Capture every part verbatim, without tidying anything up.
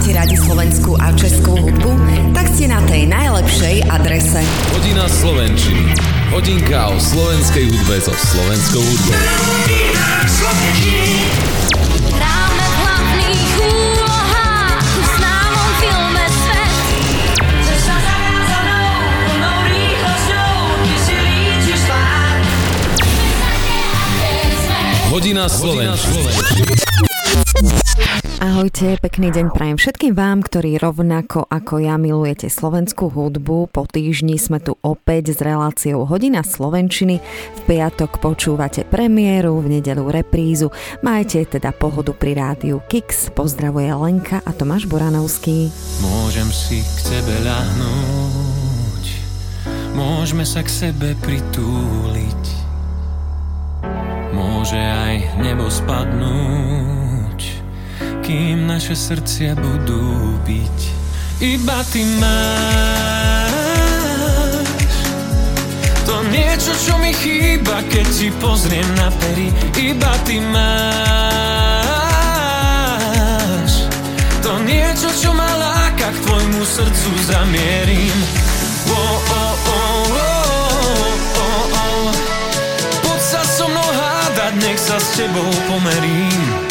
máte radi slovenskú a českú hudbu, tak ste na tej najlepšej adrese. Hodina slovenčiny. Hodinka o slovenskej hudbe so slovenskou hudbou. Hráme v hlavných úlohách v známom filme Svet. Cesta zakázanou, plnou rýchlosťou, ty si líčiš vám. Hodina slovenčiny. Ahojte, pekný deň prajem všetkým vám, ktorí rovnako ako ja milujete slovenskú hudbu. Po týždni sme tu opäť s reláciou Hodina slovenčiny. V piatok počúvate premiéru, v nedeľu reprízu. Majte teda pohodu pri rádiu Kix. Pozdravuje Lenka a Tomáš Boranovský. Môžem si k tebe ľahnúť, môžeme sa k sebe pritúliť, môže aj nebo spadnúť, kým naše srdcia budú biť. Iba ty máš to niečo, čo mi chýba, keď ti pozriem na pery. Iba ty máš to niečo, čo ma láka, k tvojmu srdcu zamierim. Oh, oh, oh, oh, oh, oh. Poď sa so mnou hádať, nech sa s tebou pomerím.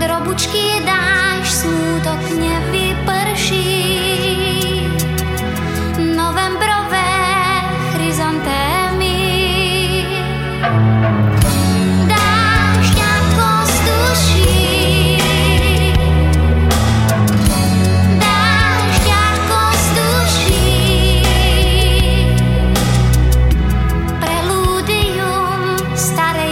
drobučky dáš, smutok nevyprší. Novembrové chryzantémy, dáš ďatko z duší, dáš ďatko z duší. Preludium staré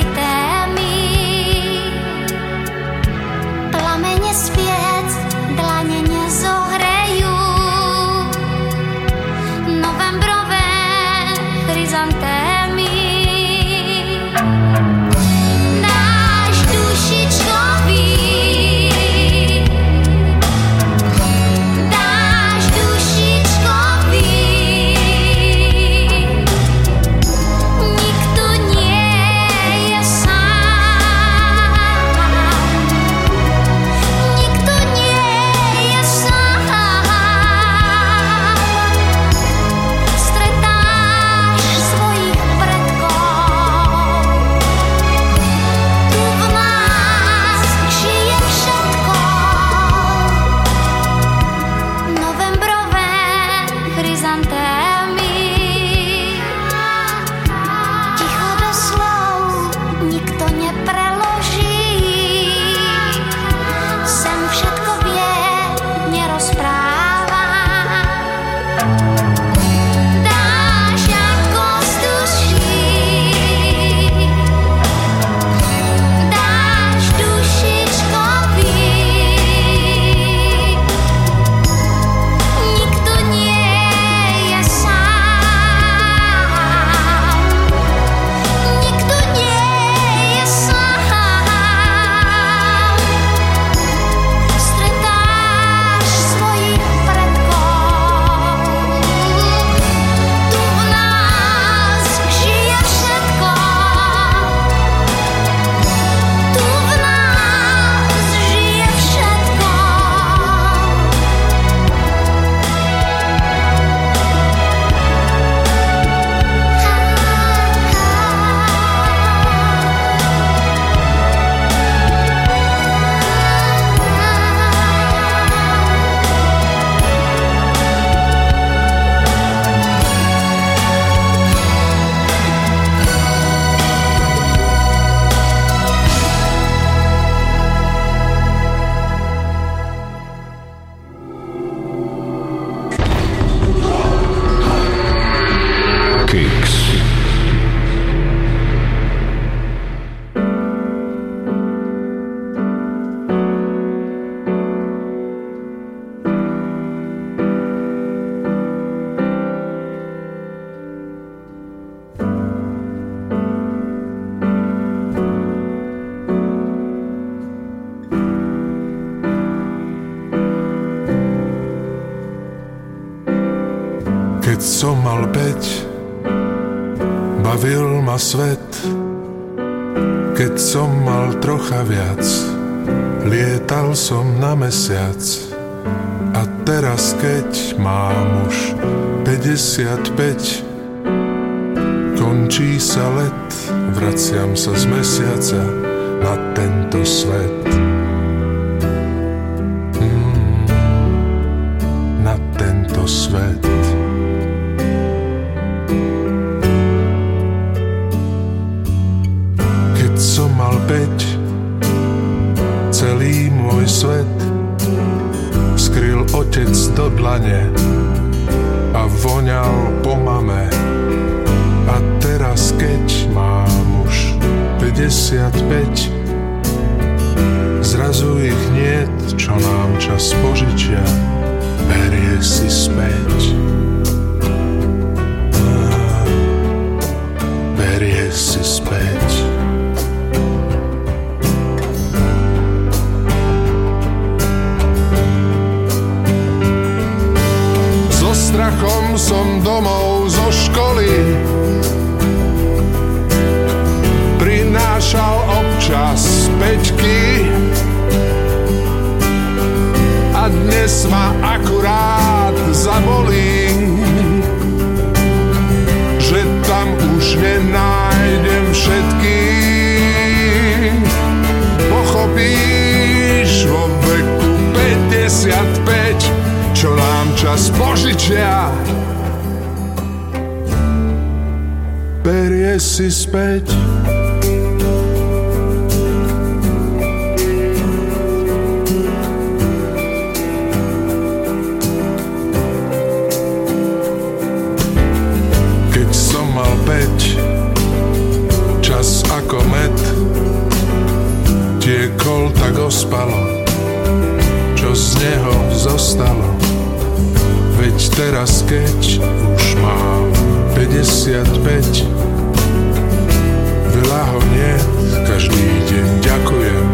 co mal beť, bavil ma svet, keď som mal trocha viac, lietal som na mesiac. A teraz keď mám už päťdesiatpäť, končí sa let, vraciam sa z mesiaca na tento svet. Svet. Keď som mal päť, celý môj svet skryl otec do dlane a voňal po mame. A teraz keď mám už päťdesiatpäť, zrazu ich niet, čo nám čas požičia, berie si späť. Berie si späť. So strachom som domov zo školy prinášal občas päťky. A dnes ma akurát zabolí, že tam už nenájdem všetky. Pochopíš vo veku päťdesiatpäť, čo nám čas požičia, berie si späť. Tiekol tak ospalo, čo z neho zostalo. Veď teraz keď už mám päťdesiatpäť, veľa ho nie, každý deň ďakujem,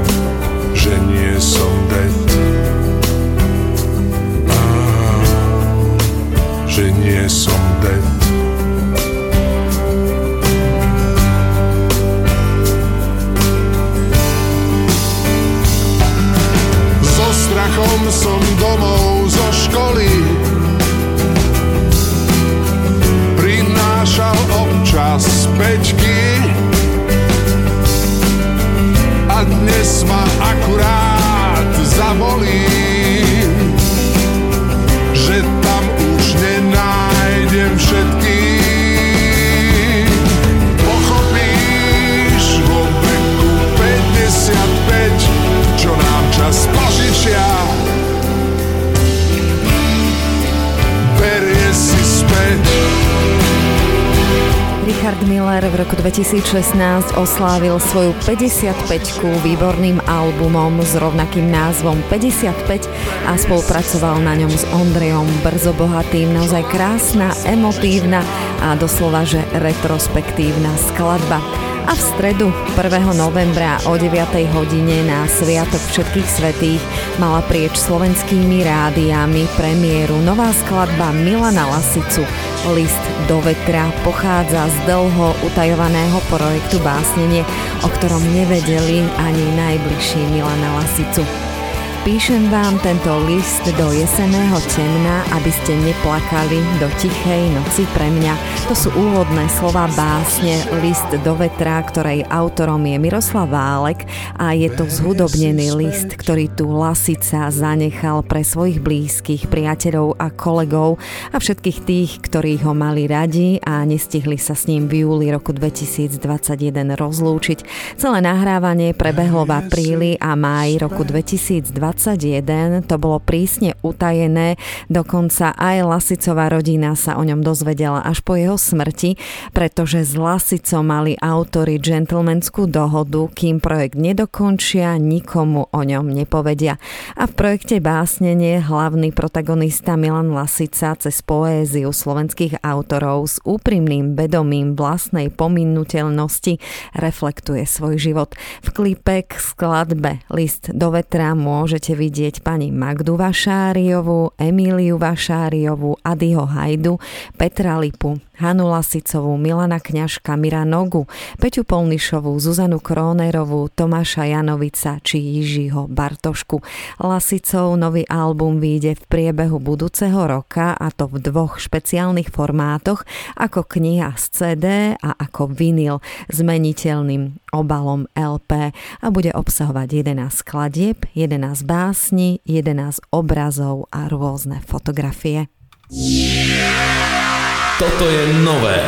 že nie som deť. Á, že nie som deť. Strachom som domov zo školy prinášal občas päťky. A dnes ma akurát zabolí, že tam už nenájdem všetky. Pochopíš vo veku päťdesiatpäť, čo nám čas požičia, berie si späť. Richard Miller v roku dvetisícšestnásť oslávil svoju päťdesiatpäťku výborným albumom s rovnakým názvom päťdesiatpäť a spolupracoval na ňom s Ondrejom Brzobohatým. Naozaj krásna, emotívna a doslova že retrospektívna skladba. A v stredu prvého novembra o deviatej hodine na Sviatok všetkých svätých mala prieč slovenskými rádiami premiéru nová skladba Milana Lasicu List do vetra. Pochádza z dlho utajovaného projektu básnenie, o ktorom nevedeli ani najbližší Milana Lasicu. Píšem vám tento list do jesenného temna, aby ste neplakali do tichej noci pre mňa. To sú úvodné slova básne List do vetra, ktorej autorom je Miroslav Válek a je to zhudobnený list, ktorý tu Lasica zanechal pre svojich blízkych, priateľov a kolegov a všetkých tých, ktorí ho mali radi a nestihli sa s ním v júli roku dvetisícdvadsaťjeden rozlúčiť. Celé nahrávanie prebehlo v apríli a máji roku dvetisícdvadsaťdva. To bolo prísne utajené, dokonca aj Lasicová rodina sa o ňom dozvedela až po jeho smrti, pretože s Lasicom mali autori džentlmenskú dohodu, kým projekt nedokončia, nikomu o ňom nepovedia. A v projekte básnenie hlavný protagonista Milan Lasica cez poéziu slovenských autorov s úprimným vedomím vlastnej pominuteľnosti reflektuje svoj život. V klipe k skladbe List do vetra môže môžete vidieť pani Magdu Vašáriovú, Emíliu Vašáriovú, Adyho Hajdu, Petra Lipu, Hanu Lasicovú, Milana Kňažka, Mira Nogu, Peťu Polnišovú, Zuzanu Kronerovú, Tomáša Janovica či Jiřího Bartošku. Lasicov nový album vyjde v priebehu budúceho roka, a to v dvoch špeciálnych formátoch, ako kniha z cé dé a ako vinyl s meniteľným obalom el pé, a bude obsahovať jedenásť skladieb, jedenásť básni, jedenásť obrazov a rôzne fotografie. Toto je nové.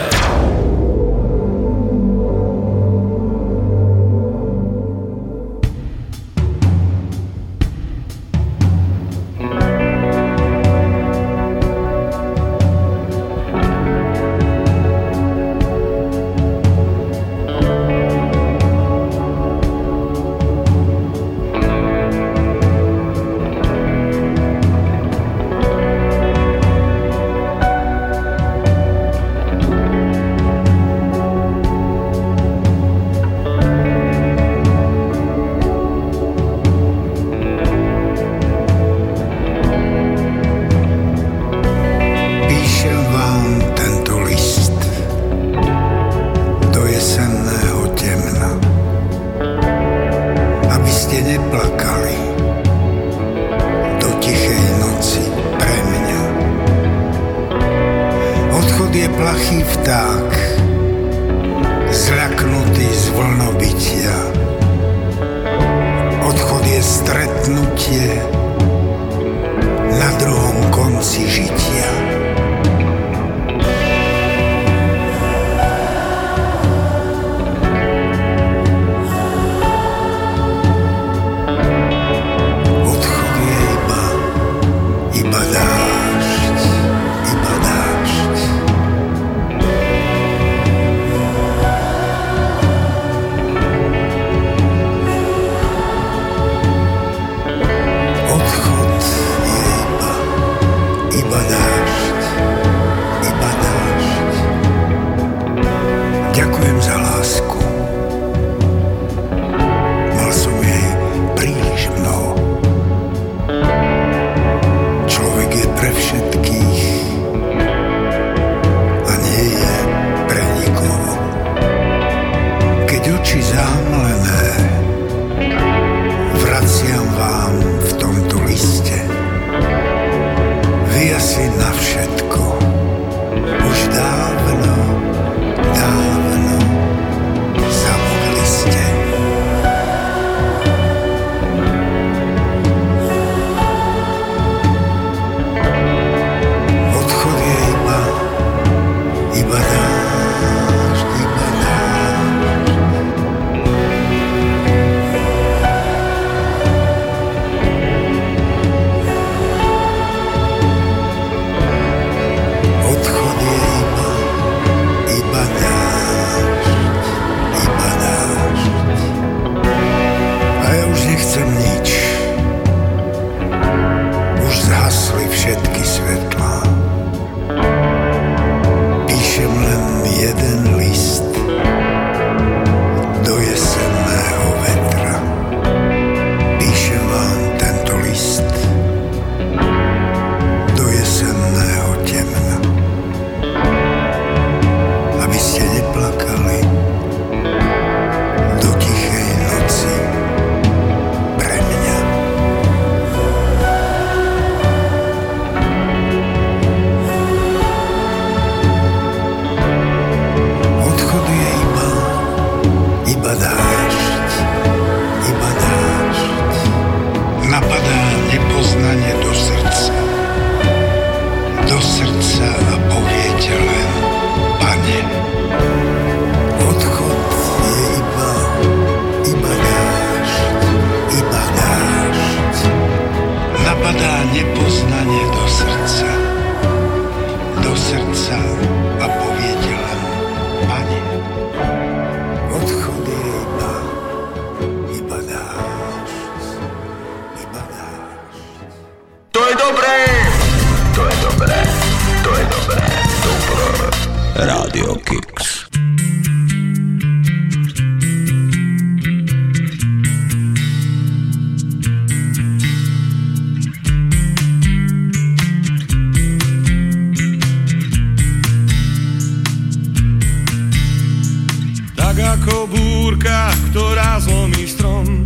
ako búrka, ktorá zlomí strom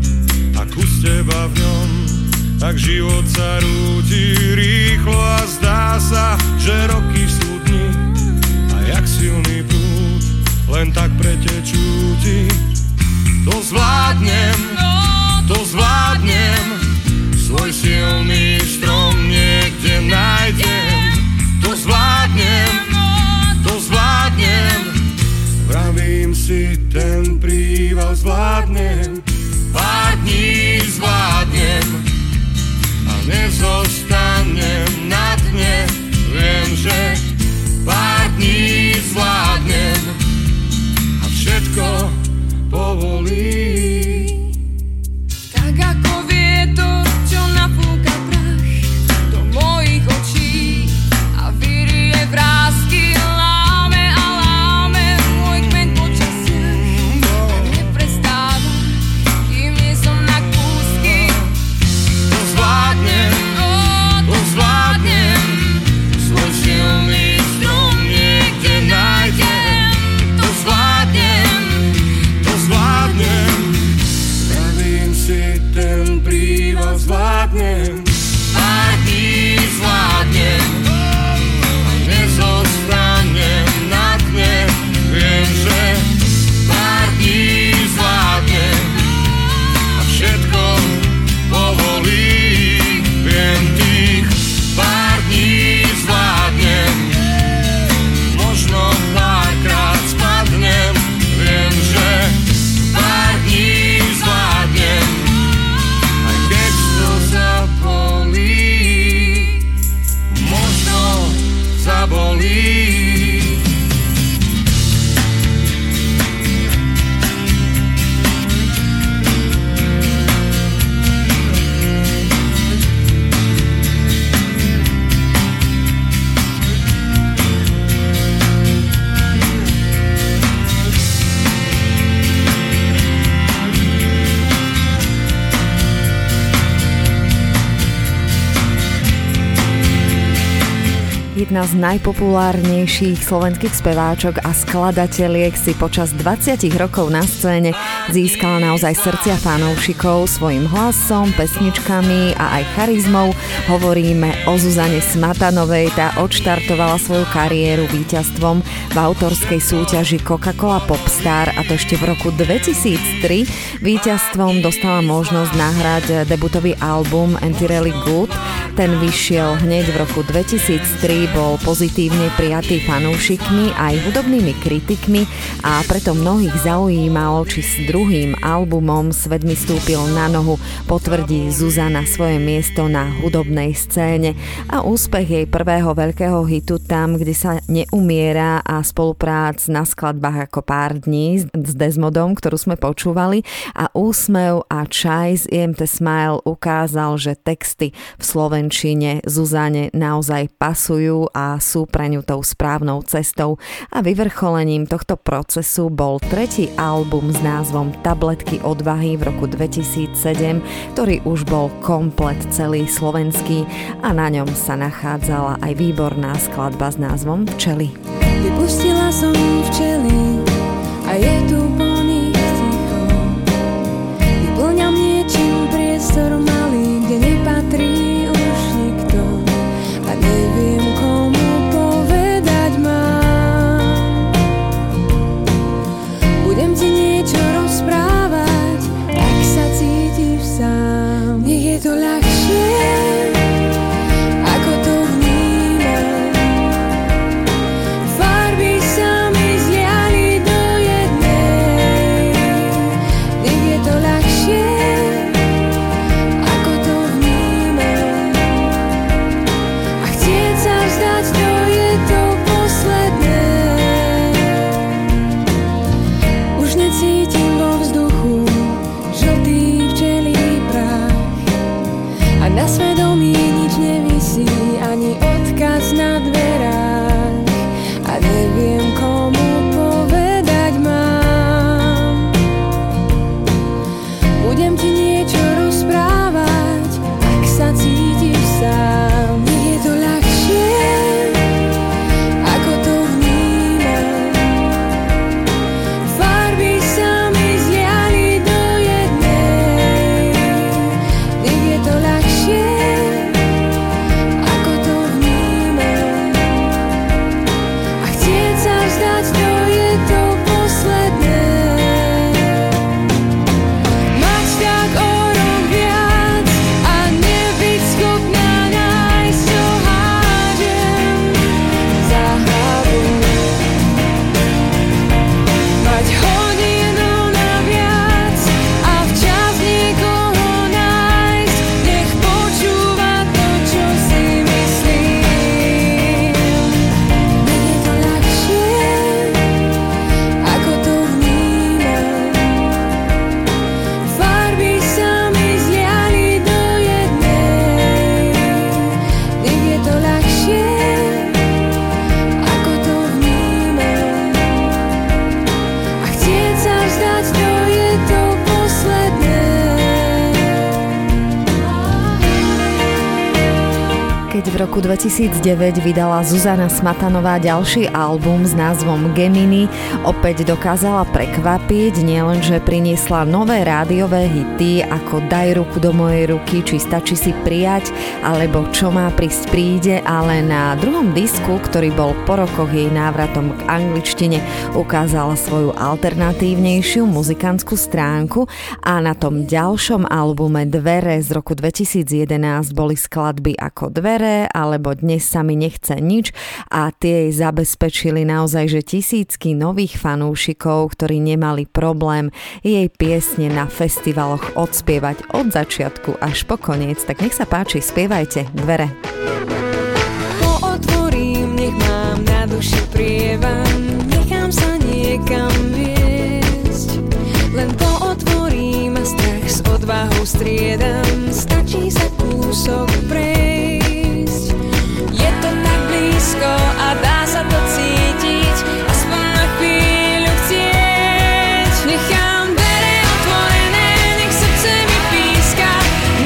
a kus teba v ňom. Tak život sa rúti rýchlo a zdá sa, že roky sú dni a jak silný prúd len tak pretečú ti. To zvládnem, to zvládnem, svoj silný strom niekde nájdem. To zvládnem, to zvládnem, vravím si, ten príval zvládnem. Pár dní zvládnem a nezostanem na dne, viem, že pár dní zvládnem a všetko povolí. Tak ako vietor, čo napúka prach do mojich očí a vyrie vrásky, láme a láme môj kmeň po časiach, a neprestáva, kým nie som na kúsky. To zvládnem, to zvládnem, svoj silný strom niekde nájdem. To zvládnem, to zvládnem, pravím si, ten príval zvládnem. Pár dní zvládnem a nezostanem na dne, viem, že pár dní zvládnem a všetko povolí. Viem, tých pár dní zvládnem, možno párkrát spadnem, viem, že pár dní zvládnem, aj keď to zapolí, možno zabolí. Jedna z najpopulárnejších slovenských speváčok a skladateliek si počas dvadsať rokov na scéne získala naozaj srdcia fanúšikov svojim hlasom, pesničkami a aj charizmou. Hovoríme o Zuzane Smatanovej. Tá odštartovala svoju kariéru víťazstvom v autorskej súťaži Coca-Cola Popstar, a to ešte v roku dvetisíctri. Víťazstvom dostala možnosť nahrať debutový album Anti Really Good. Ten vyšiel hneď v roku dvetisíctri, bol pozitívne prijatý fanúšikmi aj hudobnými kritikmi, a preto mnohých zaujímalo, či s druhým albumom Svet mi stúpil na nohu potvrdí Zuzana svoje miesto na hudobnej scéne. A úspech jej prvého veľkého hitu Tam, kde sa neumiera, a spoluprác na skladbách ako Pár dní s Desmodom, ktorú sme počúvali, a Úsmev a Čaj z í em té Smile ukázal, že texty v slovenčine Zuzane naozaj pasujú a sú pre ňu tou správnou cestou. A vyvrcholením tohto procesu bol tretí album s názvom Tabletky odvahy v roku dvetisícsedem, ktorý už bol komplet celý slovenský, a na ňom sa nachádzala aj výborná skladba s názvom Včely. Vypustila som včely a je tu po nich ticho. Vyplňam niečím priestor malý, kde nepatrí už nikto a neviem, ti niečo rozprávať, ak sa cítiš sám. Nie je to ľahšie, ako to vnímam. Farby sa mi zliali do jednej. V roku dvetisícdeväť vydala Zuzana Smatanová ďalší album s názvom Gemini. Opäť dokázala prekvapiť, nielenže priniesla nové rádiové hity ako Daj ruku do mojej ruky, či Stačí si prijať, alebo Čo má prísť príde, ale na druhom disku, ktorý bol po rokoch jej návratom k angličtine, ukázala svoju alternatívnejšiu muzikantskú stránku a na tom ďalšom albume Dvere z roku dvetisícjedenásť boli skladby ako Dvere, alebo Dnes sa mi nechce nič, a tie jej zabezpečili naozaj, že tisícky nových fanúšikov, ktorí nemali problém jej piesne na festivaloch odspievať od začiatku až po koniec. Tak nech sa páči, spievajte Dvere. Pootvorím, nech mám na duši prievan, nechám sa niekam viesť. Len pootvorím a strach s odvahou striedam, stačí sa kúsok prejsť. Je to tak blízko a dá sa to cítiť, aspoň na chvíľu chcieť. Nechám dvere otvorené, nech srdce mi píska,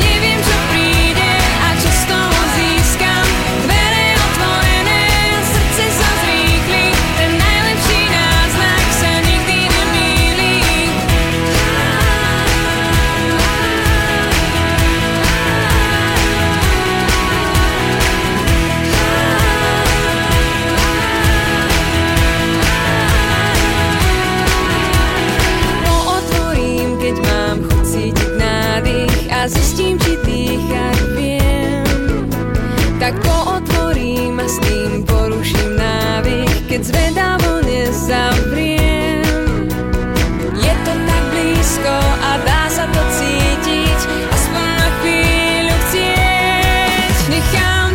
neviem čo príde a čo z toho získam. Dvere otvorené, srdce sa zvykli, ten najlepší náznak sa nikdy nemýli. A zistím, či dýchať viem, tak pootvorím a s tým poruším návyk, keď zvedavo nezavriem. Je to tak blízko a dá sa to cítiť, aspoň na chvíľu chcieť. Nechám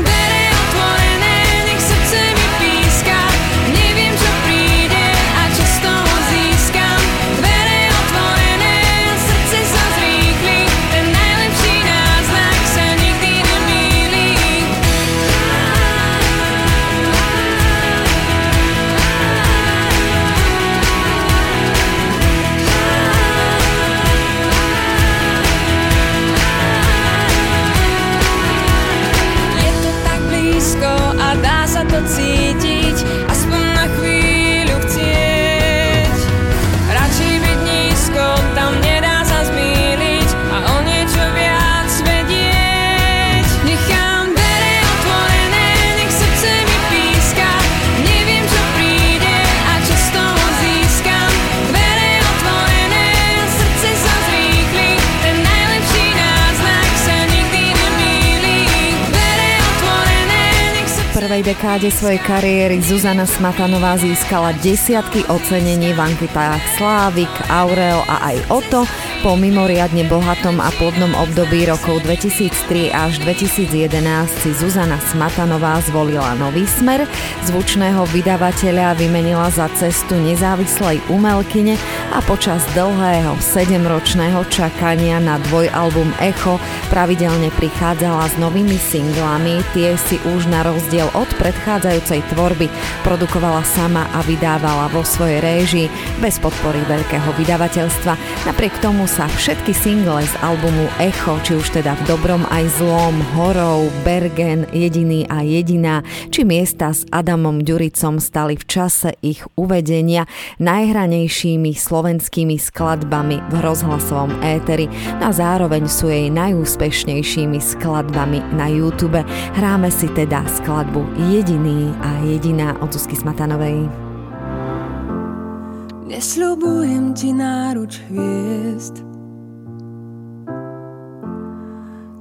dekáde svojej kariéry Zuzana Smatanová získala desiatky ocenení v anketách Slávik, Aurel a aj Oto. Po mimoriadne bohatom a plodnom období rokov dvetisíctri až dvetisícjedenásť si Zuzana Smatanová zvolila nový smer. Zvučného vydavateľa vymenila za cestu nezávislej umelkyne a počas dlhého sedemročného čakania na dvojalbum Echo pravidelne prichádzala s novými singlami. Tie si už na rozdiel od predchádzajúcej tvorby produkovala sama a vydávala vo svojej réžii bez podpory veľkého vydavateľstva. Napriek tomu sa všetky single z albumu Echo, či už teda V dobrom aj zlom, Horou, Bergen, Jediný a jediná, či Miesta s Adamom Ďuricom, stali v čase ich uvedenia najhranejšími slovenskými skladbami v rozhlasovom éteri a zároveň sú jej najúspešnejšími skladbami na YouTube. Hráme si teda skladbu Jediný a jediná od Zuzky Smatanovej. Nesľubujem ti náruč hviezd,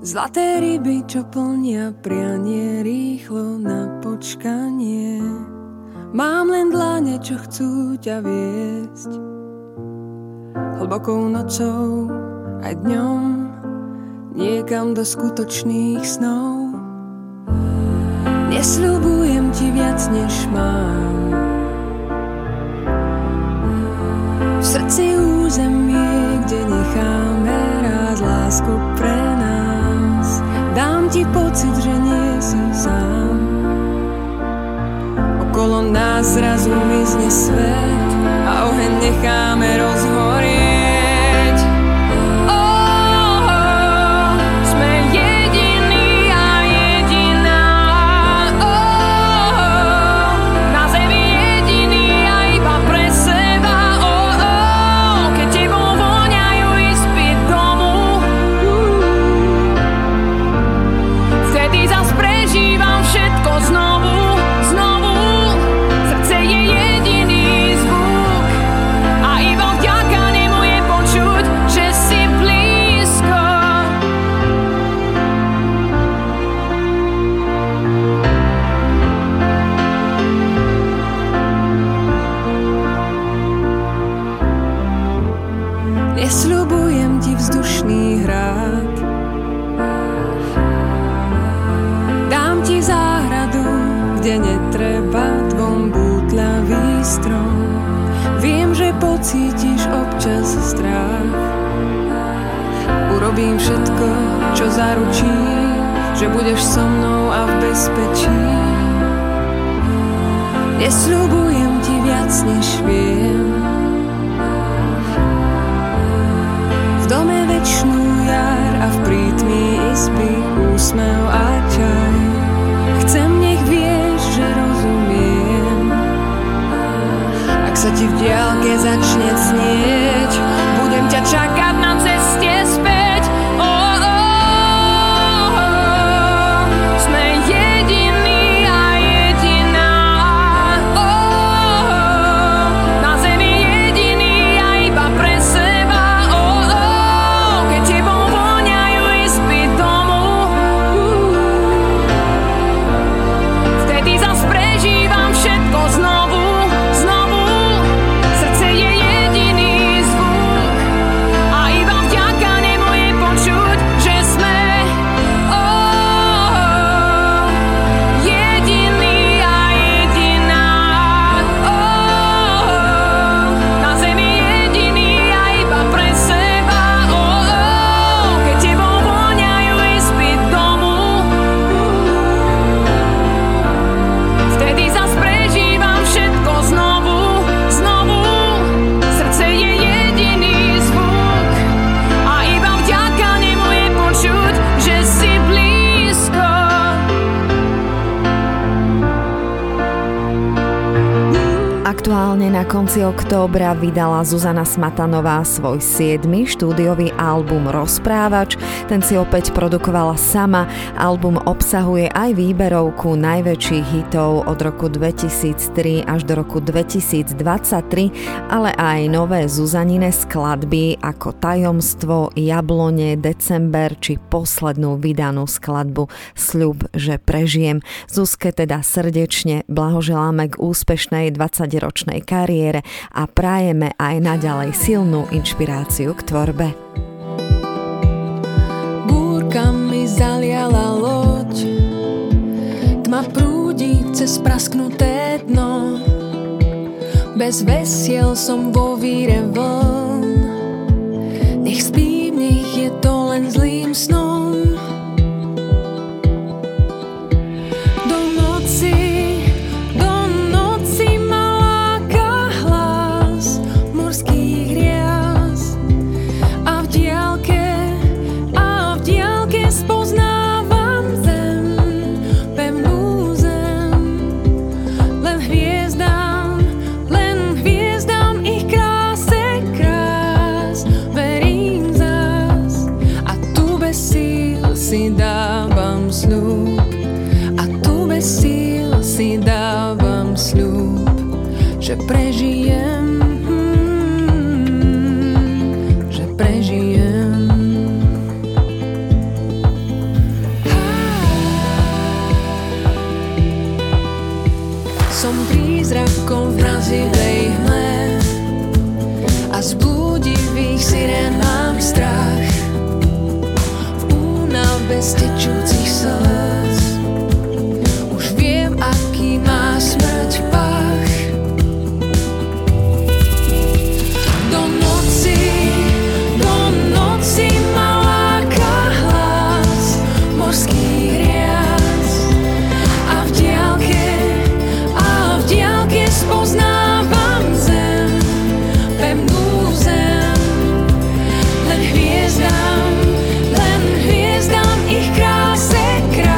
zlaté ryby, čo plnia prianie, rýchlo na počkanie. Mám len dlane, čo chcú ťa viesť, hlbokou nocou aj dňom, niekam do skutočných snov. Nesľubujem ti viac, než mám, v srdci územie, kde necháme rád lásku pre nás. Dám ti pocit, že nie som sám. Okolo nás zrazu mizne svet a oheň necháme rozhorieť. Sme jediní a jediná. občas strach. Urobím všetko, čo zaručí, že budeš so mnou a v bezpečí. Nesľubujem ti viac, než viem. V dome večnú jar a v prítmi ispy úsmev a čaj. Chcem, nech vieš, že rozumiem. Ak sa ti v diaľke začne snieť, budem ťa čakať na ceste späť. Oh, oh, oh. Sme jediní a jediná. Oh, oh. Na zemi jediný a iba pre seba. Oh, oh. Keď tebou voňajú ispy domu, uh, vtedy zas prežívam všetko znovu. Aktuálne na konci októbra vydala Zuzana Smatanová svoj siedmy štúdiový album Rozprávač. Ten si opäť produkovala sama. Album obsahuje aj výberovku najväčších hitov od roku dvetisíctri až do roku dvetisícdvadsaťtri, ale aj nové Zuzanine skladby ako Tajomstvo, Jablone, December či poslednú vydanú skladbu Sľub, že prežijem. Zuzke teda srdečne blahoželáme k úspešnej dvadsaťročnej kariére a prajeme aj naďalej silnú inšpiráciu k tvorbe. Búrka mi zaliala loď, tma prúdi cez prasknuté dno. Bez vesiel som vo víre vln, nech spí v nich, je to len zlým snom. Do noci že prežijem, mm, že prežijem. Som prízrakom v mrazivej hmle a z blúdivých sirén mám strach. V únave z tečúcich slz už viem, aký má smrť pach. Len hvězdám, len hvězdám ich kráse krásy.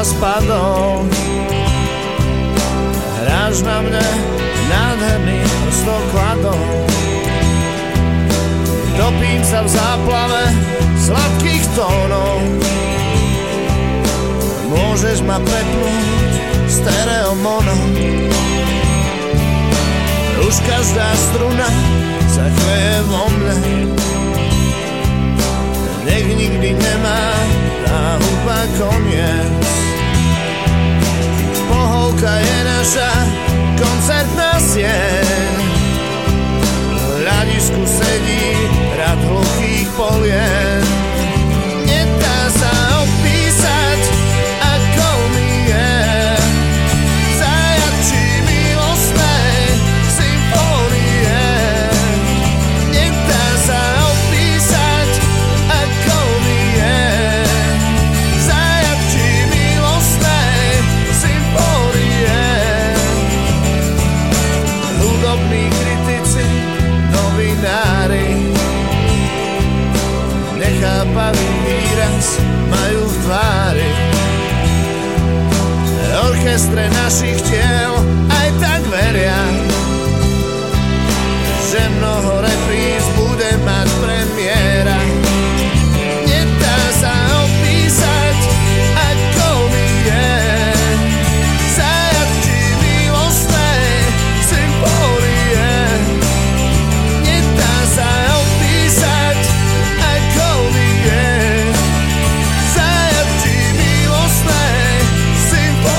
nás padol. Hráš na mne nádherný ostokladov. Dopím sa v záplave sladkých tónov. Môžeš ma prepnúť stereomonom. Už každá struna sa chveje vo mne. Nech nikdy nemá tá hudba koniec. Poholka je naša koncertná sieň. V hľadisku sedí rad hluchých polien. Nedá sa opísať, ako mi je. Nechápavý výraz majú v tvári. Orchestre našich tiel aj tak veria, že mnoho repríz bude mať premiéra. Nedá sa opísať, ako mi je. Zajatky milostnej symfónie. Nedá sa opísať, ako mi je. Zajatky milostnej symfónie.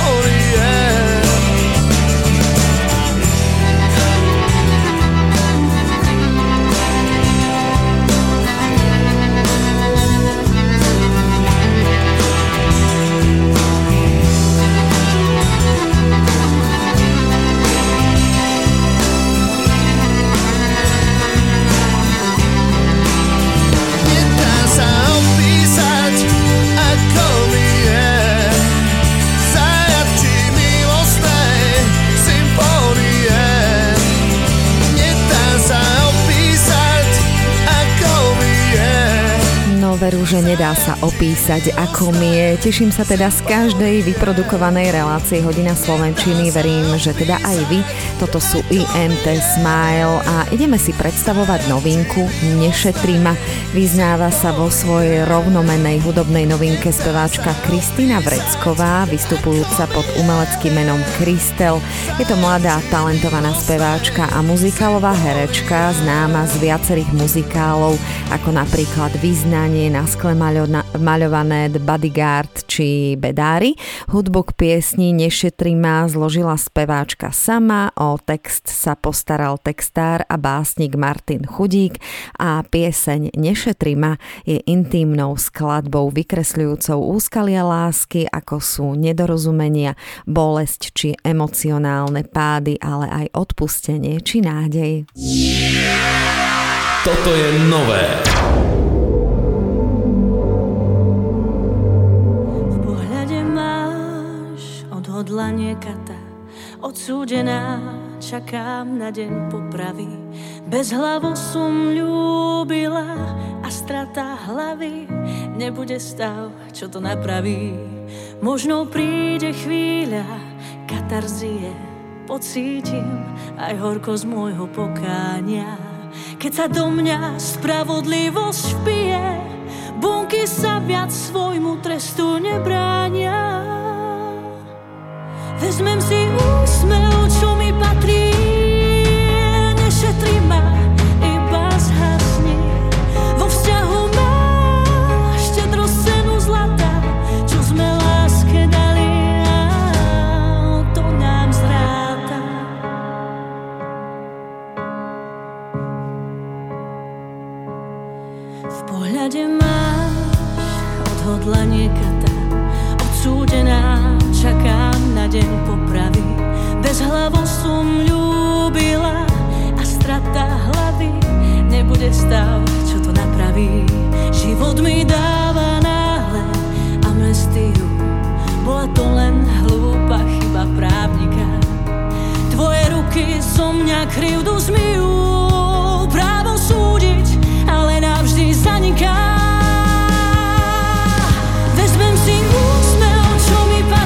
Veru, že nedá sa opísať, ako mi je. Teším sa teda z každej vyprodukovanej relácie Hodina slovenčiny. Verím, že teda aj vy. Toto sú í em té Smile a ideme si predstavovať novinku Nešetrí ma. Vyznáva sa vo svojej rovnomennej hudobnej novinke speváčka Kristína Vrecková, vystupujúca pod umeleckým menom Kristel. Je to mladá talentovaná speváčka a muzikálová herečka, známa z viacerých muzikálov, ako napríklad Vyznanie, Na skle maľované, The Bodyguard či Bedári. Hudbu k piesni Nešetrí ma zložila speváčka sama, o text sa postaral textár a básnik Martin Chudík a pieseň Nešetrí ma je intímnou skladbou vykresľujúcou úskalia lásky, ako sú nedorozumenia, bolesť či emocionálne pády, ale aj odpustenie či nádej. Toto je nové. Odhodlanie kata, odsúdená, čakám na deň popravy. Bezhlavo som ľúbila a strata hlavy nebude stav, čo to napraví. Možno príde chvíľa katarzie, pocítim aj horkosť môjho pokánia. Keď sa do mňa spravodlivosť vpije, bunky sa viac svojmu trestu nebránia. Vezmem si úsmev, čo mi patrí, nešetrí ma, iba zhasni. Vo vzťahu máš štedrosť cenu zlata, čo sme láske dali a to nám zráta. V pohľade máš odhodlanie kata, odsúdená, čakám na deň popravy. Bezhlavo som ľúbila a strata hlavy nebude stav, čo to napraví. Život mi dáva náhle amnestiu, bola to len hlúpa chyba právnika. Tvoje ruky zo mňa krivdu zmijú, právo súdiť, ale navždy zaniká. Vezmem si úsmev, čo mi páči.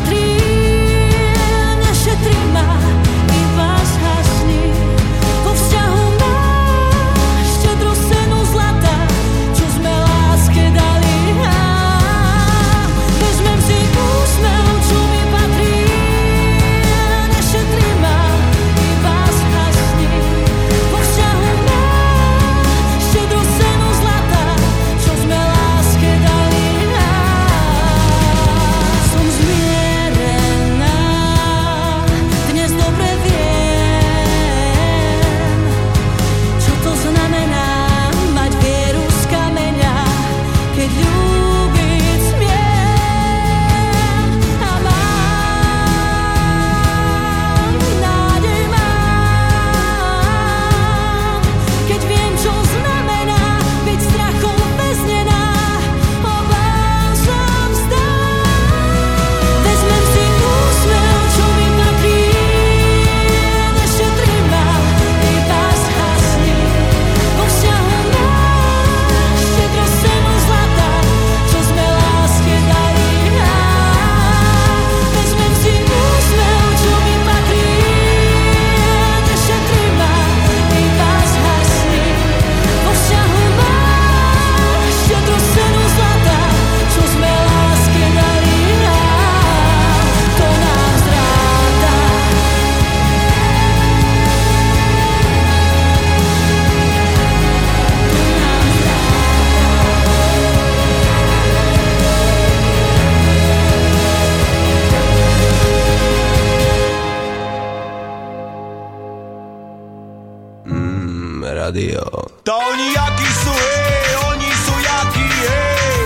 A oni jakí sú, hej, oni sú jakí, hej.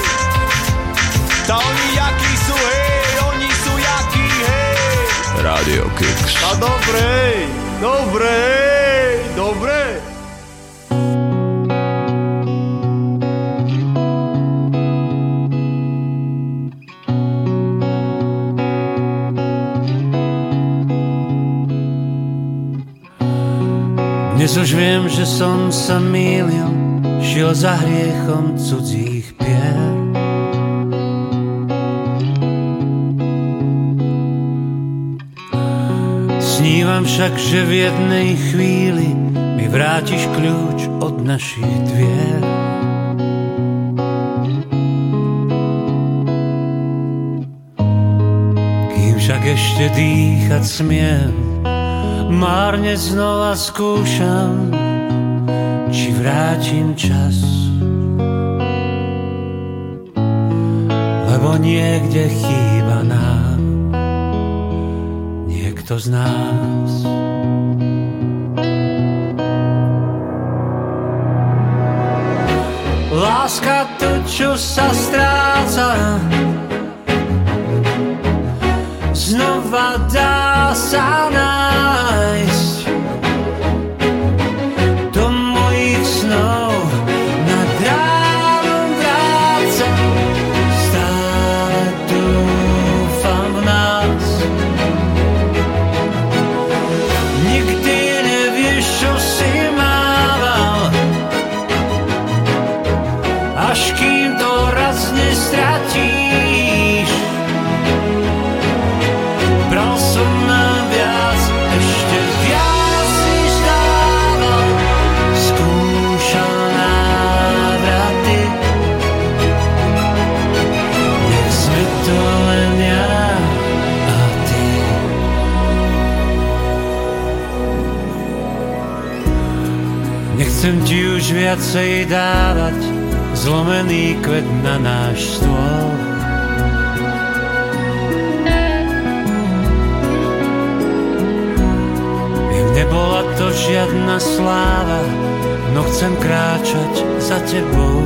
A oni jakí sú, hej, oni sú jakí, hej. Rádio Kix. A dobre, dobre, dobre. Dnes už viem, že som sa mýlil, šiel za hriechom cudzích pier. Snívam však, že v jednej chvíli mi vrátiš kľúč od našich dvier. Kým však ešte dýchať smiem, márne znova skúšam, či vrátim čas. Lebo niekde chýba nám niekto z nás. Láska to, čo sa stráca, znova dá sa nájsť. Do mojich snov nad ránom vrácam, stále dúfam v nás. Nikdy nevieš, čo si mával, až kým to raz nestratíš. Chcem ti už viacej dávať zlomený kvet na náš stôl. Viem, nebola to žiadna sláva, no chcem kráčať za tebou.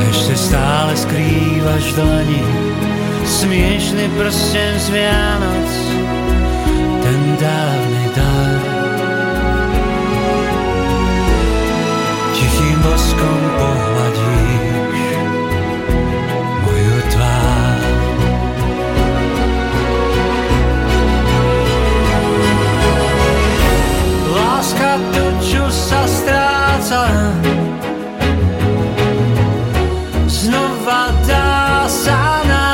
Ešte stále skrývaš dlani, smiešný prsten z Vianoc, ten dávny dar. Tichým boskom pohladíš moju tvár. Láska to, čo sa stráca, znova dá sa nám.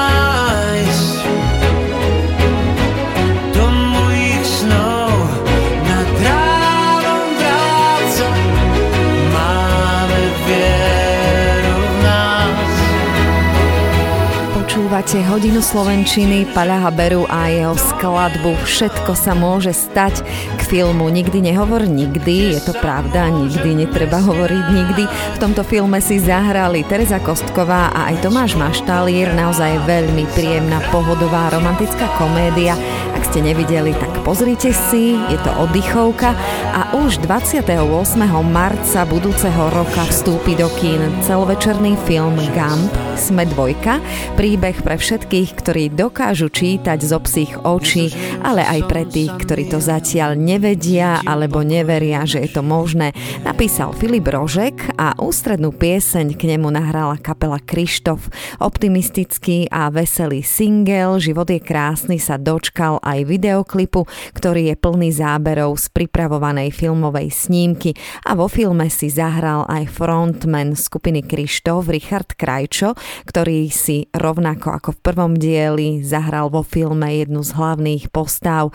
Počúvate hodinu slovenčiny, Paľa Haberu a jeho skladbu Všetko sa môže stať k filmu Nikdy nehovor nikdy, je to pravda, nikdy netreba hovoriť nikdy. V tomto filme si zahrali Tereza Kostková a aj Tomáš Maštalier, naozaj veľmi príjemná, pohodová, romantická komédia. Ak ste nevideli, tak pozrite si, je to oddychovka a už dvadsiateho ôsmeho marca budúceho roka vstúpi do kín celovečerný film Gump, Sme dvojka, príbeh pre všetkých, ktorí dokážu čítať zo psích očí, ale aj pre tých, ktorí to zatiaľ nevedia alebo neveria, že je to možné. Napísal Filip Rožek a ústrednú pieseň k nemu nahrala kapela Kryštof. Optimistický a veselý single Život je krásny sa dočkal aj videoklipu, ktorý je plný záberov z pripravovanej filmovej snímky a vo filme si zahral aj frontman skupiny Kryštof Richard Krajčo, ktorý si rovnal rovnako ako v prvom dieli zahral vo filme jednu z hlavných postáv.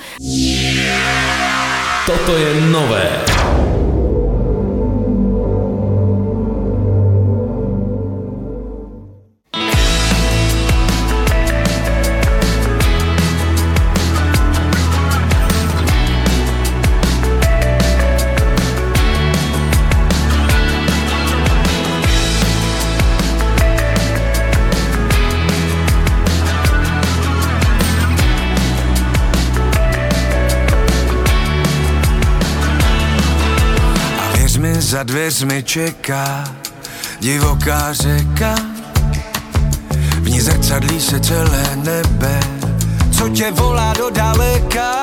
Toto je nové. Za dveřmi čeká divoká řeka, v ní zrcadlí se celé nebe. Co tě volá do daleka,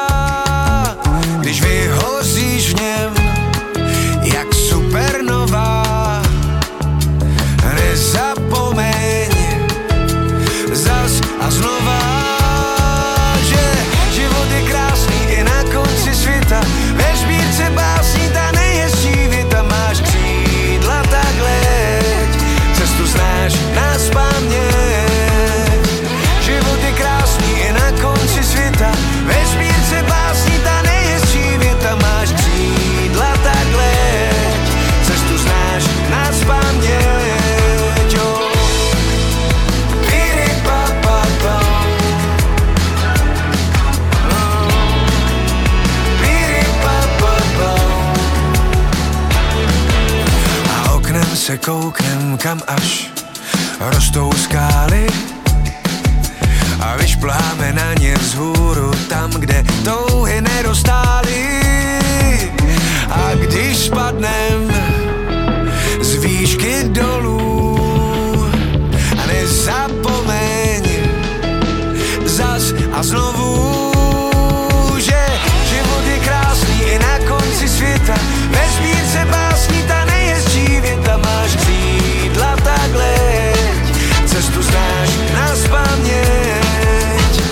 když vyhoříš v něm jak supernová. Nezapomeň zas a znova, že život je krásný i na konci světa. Ve špírce básní ta nejhezčí věta. Máš křídla, tak leď, cestu znáš na spaměť. Život je krásný i na konci světa. Ve špírce básní ta nejhezčí věta. Máš křídla, tak leď, cestu znáš na spaměť. Se kouknem, kam až rostou skály a vyšpláme na ně vzhůru, tam, kde touhy nerostály. A když spadnem z výšky dolů, a nezapomeň zas a znovu, že život je krásný i na konci světa. Ve špírce básní ta nejhezčí věta. Máš křídla, tak leď, cestu znáš naspaměť.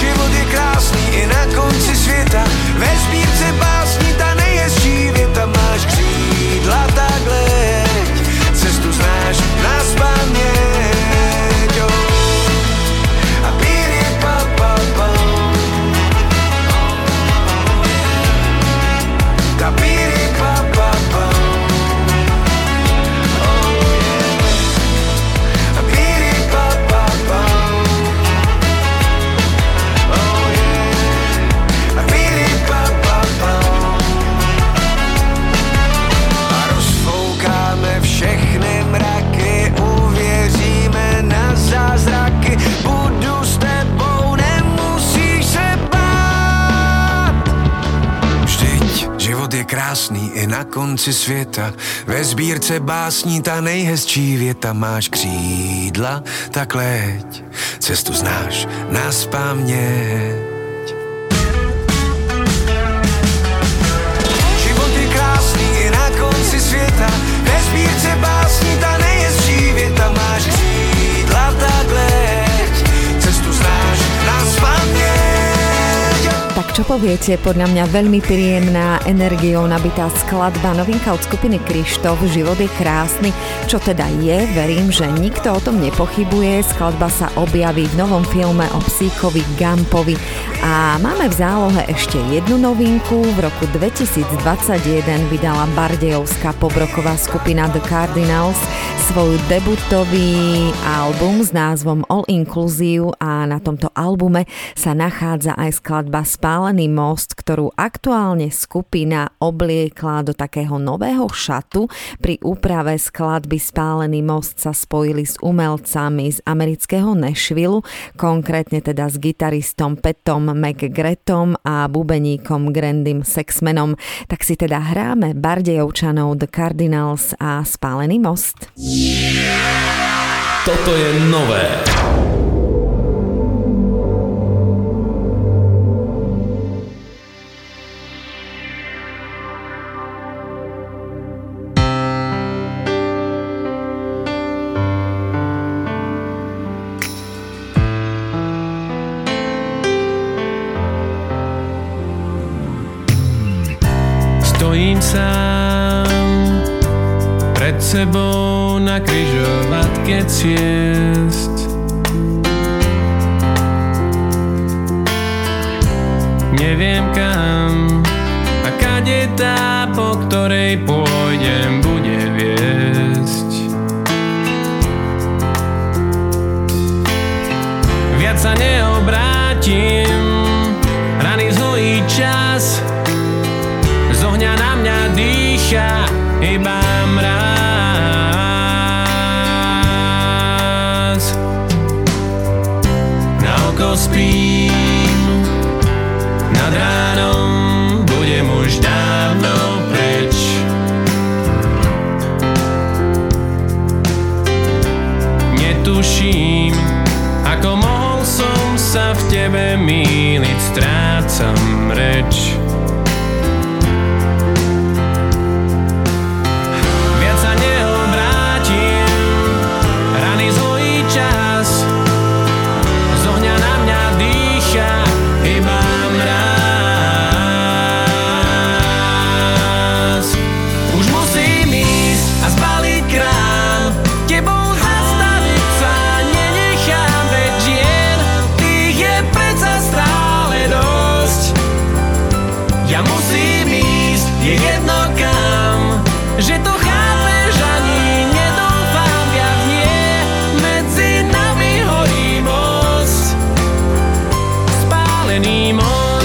Život je krásný i na konci světa. Ve špírce básní ta nejhezčí věta. Máš křídla, tak leď, cestu znáš naspaměť. A píri pa pa pa, ta píri pa pa pa. Zázraky, budu s tebou, nemusíš se bát. Vždyť život je krásný i na konci světa. Ve sbírce básní ta nejhezčí věta. Máš křídla, tak leď, cestu znáš naspaměť. Život je krásný i na konci světa. Ve sbírce básní ta nejhezčí věta. Máš křídla, tak leď, cestu znáš naspaměť. Tak čo poviete, podľa mňa veľmi príjemná, energiou nabitá skladba, novinka od skupiny Kryštof, Život je krásny, čo teda je, verím, že nikto o tom nepochybuje. Skladba sa objaví v novom filme o psíkovi Gumpovi a máme v zálohe ešte jednu novinku. V roku dvetisícdvadsaťjeden vydala bardejovská pobroková skupina The Cardinals svoj debutový album s názvom All Inclusive a na tomto albume sa nachádza aj skladba Spálený most, ktorú aktuálne skupina obliekla do takého nového šatu. Pri úprave skladby Spálený most sa spojili s umelcami z amerického Nashvillu, konkrétne teda s gitaristom Petom McGrettom a bubeníkom Grandym Sexmanom. Tak si teda hráme bardejovčanov The Cardinals a Spálený most. Toto je nové. Stojím sám pred sebou na križovatke ciest. Neviem kam a kade tá, po ktorej pôjdem, bude viesť. Viac sa neobrátim, raný zlojí čas, z ohňa na mňa dýcha iba mráz. Spím nad ránom, budem už dávno preč. som reč. Viac sa neobrátim, raný zlý čas, z ohňa na mňa dýcha iba mraz. Už musím ísť a zbaliť krám, tebou zastaviť sa nenechám, veď žien tých je predsa stále dosť. Ja musím ísť, je jedno kam, že to chápeš ani nedúfam, ja nie, medzi nami horí most, spálený most.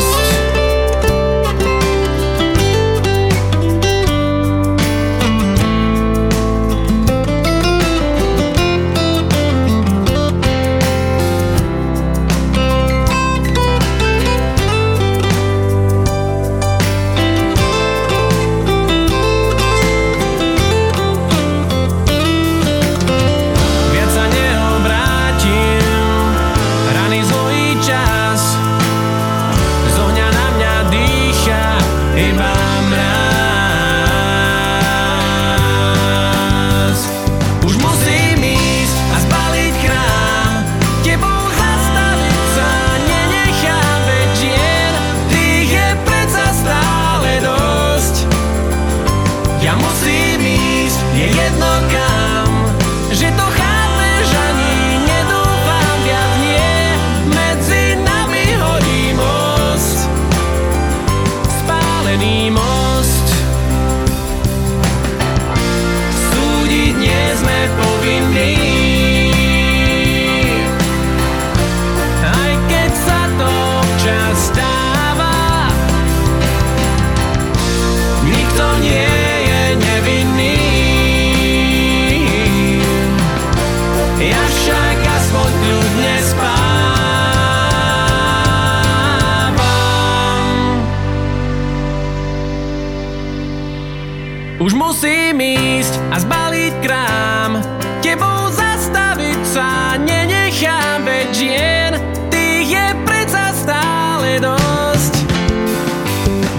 Už musím ísť a zbaliť krám, tebou zastaviť sa nenechám, veď žien tých je predsa stále dosť.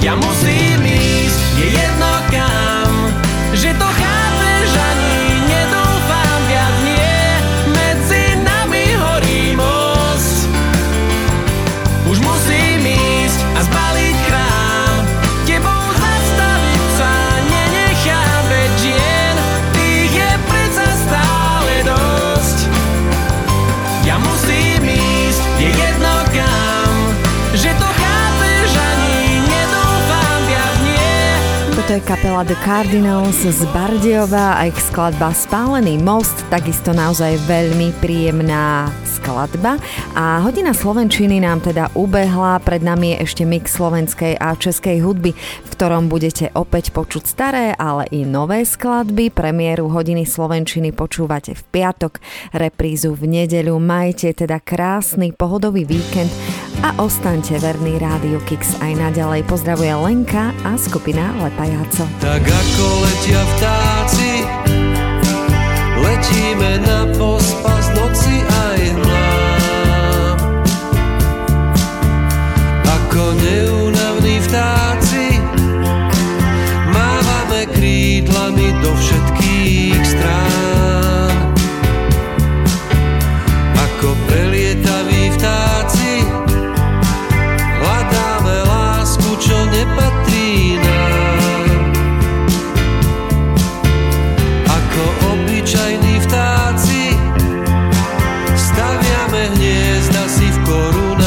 Ja musím ísť, je jedno kam, že to chápeš ani nedúfam, viac nie, medzi nami horí most. Už musím ísť a zbaliť krám, tebou zastaviť sa nenechám, veď žien tých je predsa stále dosť. Ja musím ísť, je jedno kam, že to chápeš ani nedúfam, viac nie. Toto je kapela The Cardinals z Bardejova a ich skladba Spálený most, takisto naozaj veľmi príjemná skladba. A hodina slovenčiny nám teda ubehla, pred nami je ešte mix slovenskej a českej hudby, v ktorom budete opäť počuť staré, ale i nové skladby. Premiéru hodiny slovenčiny počúvate v piatok, reprízu v nedeľu. Majte teda krásny pohodový víkend a ostaňte verní Rádiu Kix aj naďalej. Pozdravuje Lenka a skupina Lepajáco. Tak ako letia vtáci, letíme na pospas noci aj nám. Ako neúnavní vtáci mávame krídlami do všetkých strán. Ako prelietaví vtáci hľadáme lásku, čo nepatrí nám. Ako obyčajní vtáci staviame hniezda si v korunách.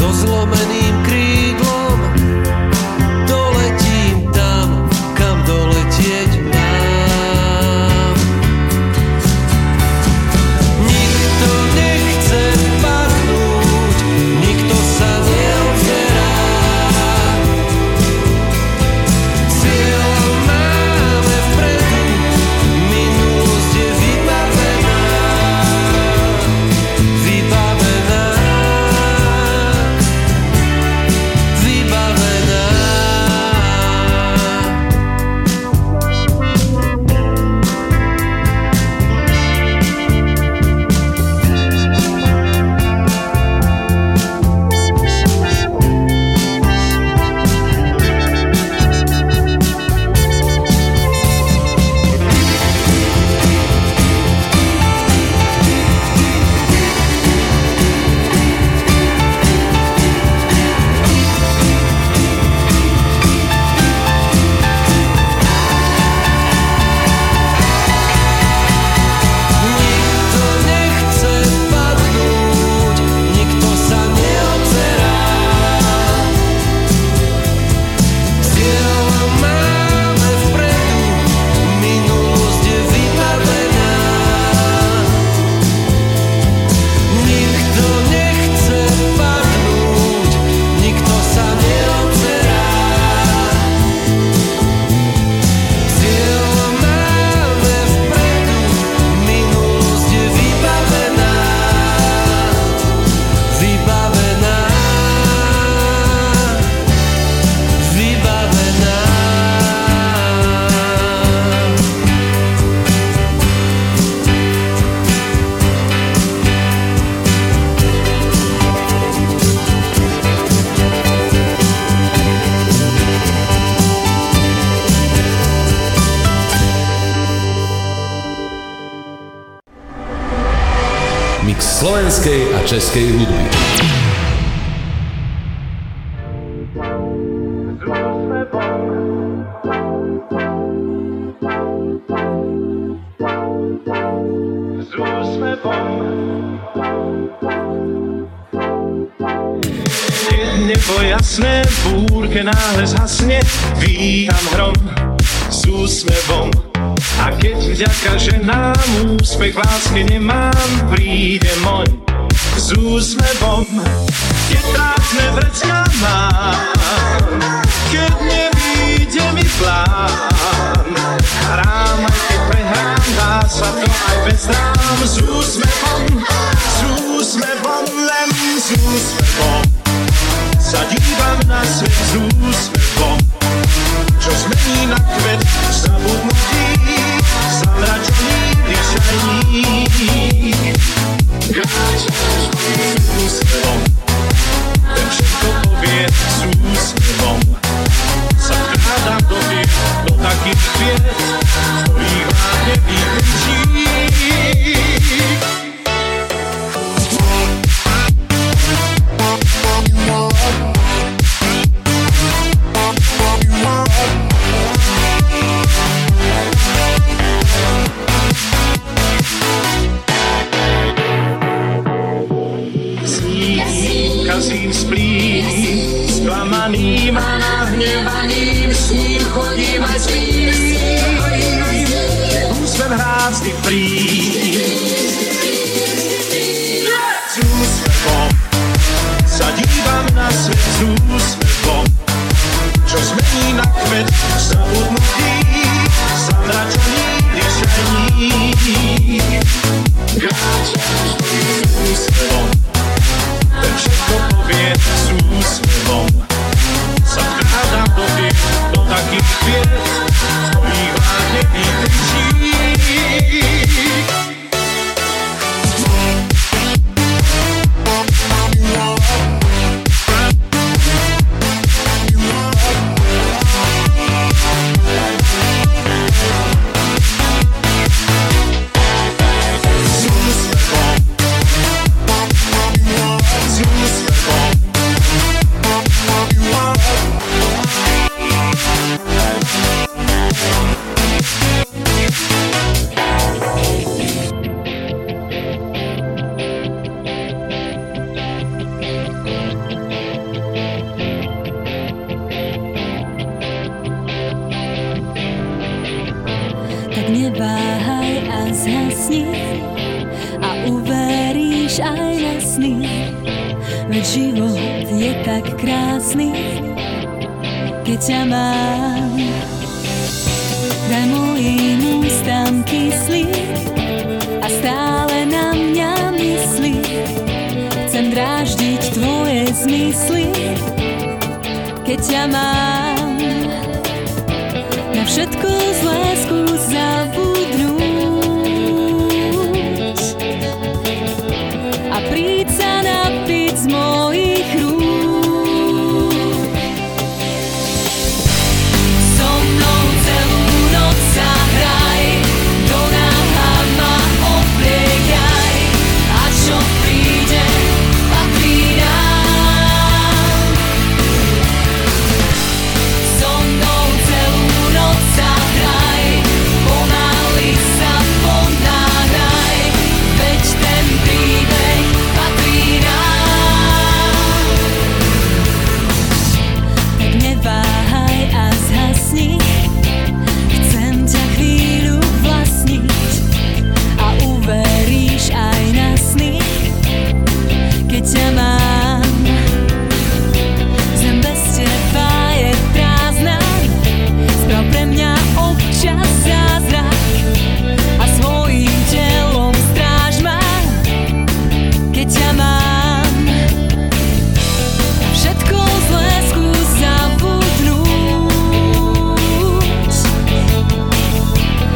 so zlomeným krídlom doletím tam, kam doletieť mám. Nikto nechce padnúť, nikto sa neozerá. Cieľ máme vpredu, minulosť je vybavená. Vybavená. Vybavená. Nikto nechce padnúť, nikto sa neobzerá. Cieľ máme vpredu, minulosť je vybavená. Nikto nechce padnúť, nikto sa neobzerá. Cieľ máme vpredu, minulosť je vybavená. Vybavená. Vybavená. Mix slovenskej a českej hudby. Jedne po jasné búrke náhle zhasne, vítam hrom s úsmevom. A keď vďaka ženám úspech v láske nemám, príde moň s úsmevom. Keď trápne vrecká mám, keď nevíde mi plán, hrám, aj keď prehrám, dá sa to aj bez rám. S úsmevom, s úsmevom, len s úsmevom sa dívam na svet, s úsmevom, čo zmení na kvet, zabudnutý, zamračený, vyšajný. Kráčam s úsmevom, ten všetko povie, s úsmevom sa vkrádam do vied, do takých vied, z ktorých vám nevykričí. Kazím splín, sklamaným a nahnevaným, s ním chodím aj zlým. Úsmev hrázny prý. S úsmevom sa dívam na svet, s úsmevom, čo zmení na kvet, zabudnutý, zamračený, riešený. Kráčam s úsmevom, ten všetko povie, s úsmevom sa vkrádam do tých, do takých vied, z ktorých vám nevykričí. myslíš aj na sny, veď život je tak krásny, keď ťa mám. Daj mu inú tam kyslík a stále na mňa myslí, chcem dráždiť tvoje zmysly, keď ťa mám. Na všetko z lásku zabudnúť a príď sa napiť z mojich rúk. So mnou celú noc sa hraj, do náha ma obliekaj, a čo príde, patrí nám. So mnou celú noc sa hraj, pomaly sa ponádaj, veď ten príbeh patrí nám. Tak neváhaj a zhasni, chcem ťa chvíľu vlastniť a uveríš aj na sny, keď ťa mám. Zem bez teba je prázdna, sprav pre mňa občas zázrak a svojím telom stráž ma, keď ťa mám. Všetko z lásku zabudnúť,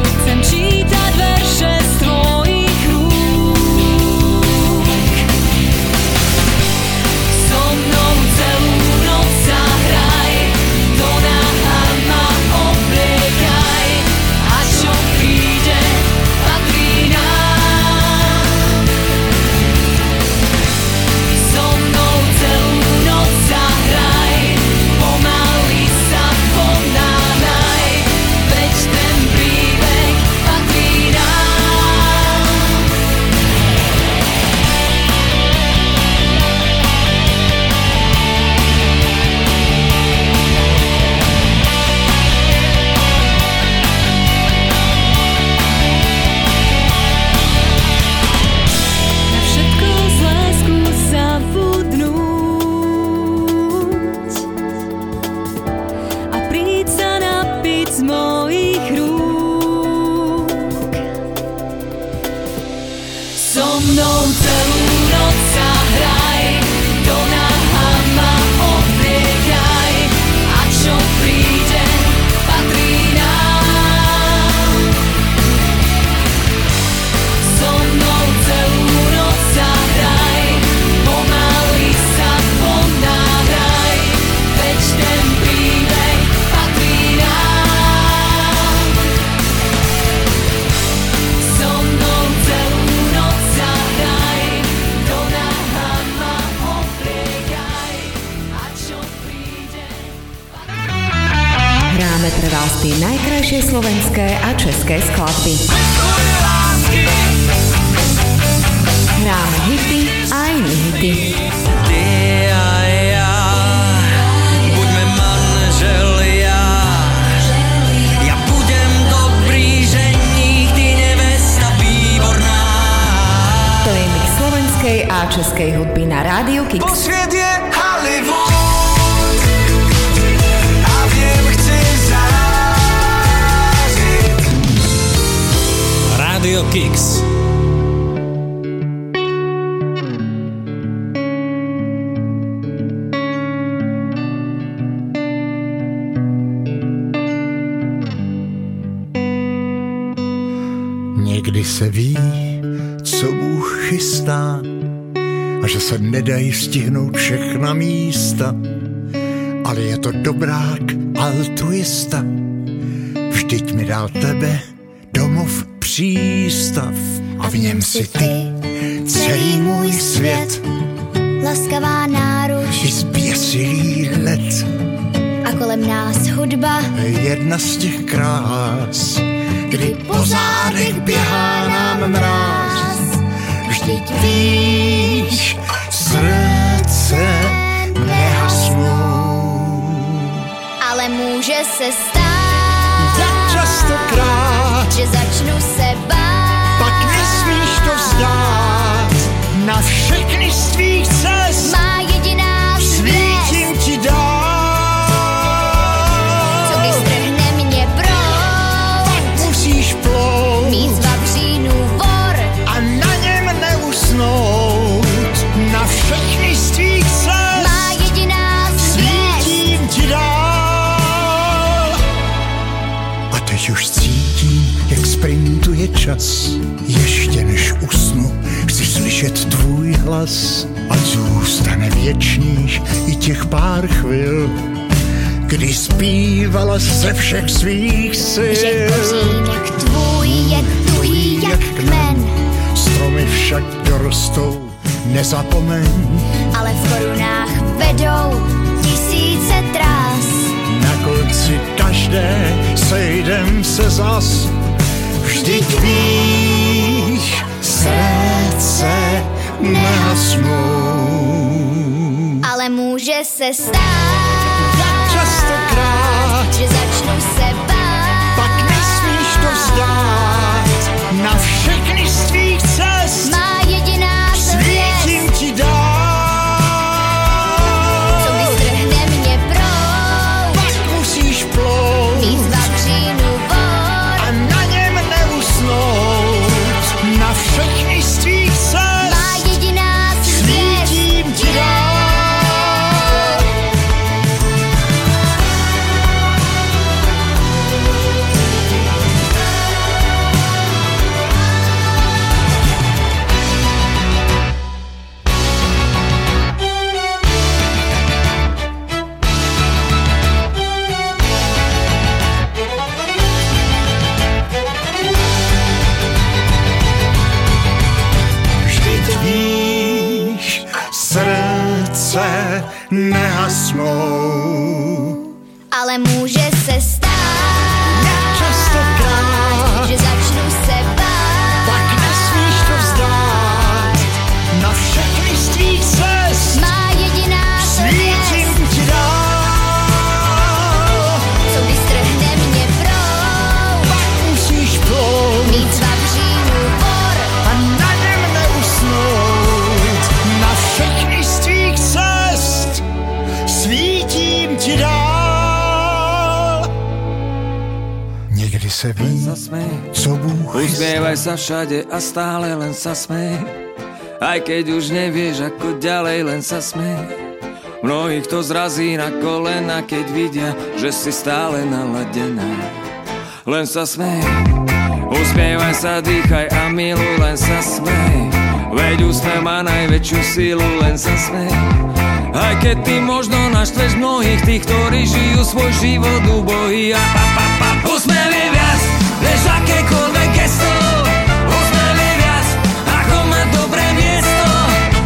chcem čítať verše z tvojich rúk. So mnou celú noc sa hraj, do náha ma obliekaj, a čo príde, patrí nám. So mnou celú noc sa hraj, pomaly sa ponádaj, veď ten príbeh patrí nám. Na všetko z lásku zabudnúť a príď sa napiť z mojich rúk. So mnou celú noc sa hraj, do náha ma obliekaj, a čo príde, patrí nám. So mnou celú noc sa hraj, pomaly sa ponádaj, veď ten príbeh patrí nám. So mnou celú noc sa hraj, do náha ma obliekaj, a čo príde, patrí nám. Hráme pre vás tie najkrajšie slovenské a české skladby. Hráme hity a iné hity. Ty a já, buďme manželia, ja budem dobrý ženích, ty nevesta výborná. To je mix slovenskej a českej hudby na Rádiu Kix. Svět je Hollywood a viem, chci zážiť. Rádio Kix. Někdy se ví, co Bůh chystá, a že se nedají stihnout všechna místa, ale je to dobrák altruista, vždyť mi dal tebe domov přístav. A v něm si ty, celý můj svět, laskavá náruč i zběsilý hled. A kolem nás hudba, jedna z těch krás, kdy po zádech běhá nám mráz. Vždyť víš, srdce nehasnou, ale může se stát tak častokrát, že začnu se bát, pak nesmíš to vzdát navždy. Každej z tvých cest má jediná vec. Svítim ti dám, co když strhne mě proud. Tak musíš plout, mít z vavřínů vor a na něm neusnout. Na všechny z tvých cest má jediná vec. Svítim ti dám. A teď už cítím, jak sprintuje čas. Ještě než usnu, chci slyšet tvůj hlas, ať zůstane věčných i těch pár chvil, kdy zpívala ze všech svých sil. Že pořídek tvůj je tuhý jak kmen, stromy však dorostou, nezapomeň. Ale v korunách vedou tisíce trás, na konci každé sejdem se zas. Vždyť víš, srdce nehasnou. Ale může se stát, tak častokrát, že začnu se bát. Pak nesmíš to vzdát, na všechny z tvých cest má jediná cesta. Svítím ti dám, co mi strhne mě proud. Pak musíš plout, mít z vavřínu vor a na něm neusnout. Na všechny z tvých cest nehasnou. Ale může se stát, jak častokrát, že začnu se bát. Tak nesmíš to vzdát, na všechny z tvých cest má jediná světím ti dál. Co když strhne mě proud, pak musíš plout, mít z vavřínu vor a na něm neusnout. Na všechny z tvých cest svítím ti dál. Niekdy se ví, co Bůh chystá. Usmievaj sa všade a stále len sa smej, aj keď už nevieš ako ďalej, len sa smej. Mnohých to zrazí na kolena, keď vidia, že si stále naladená. Len sa smej. Usmievaj sa, dýchaj a miluj, len sa smej. Veď úsmev má najväčšiu silu, len sa smej. Aj keď ty možno naštveš mnohých tých, ktorí žijú svoj život ubohý. A pa pa pa, usmev je viac než akékoľvek gesto. Usmev je viac ako mať dobré miesto.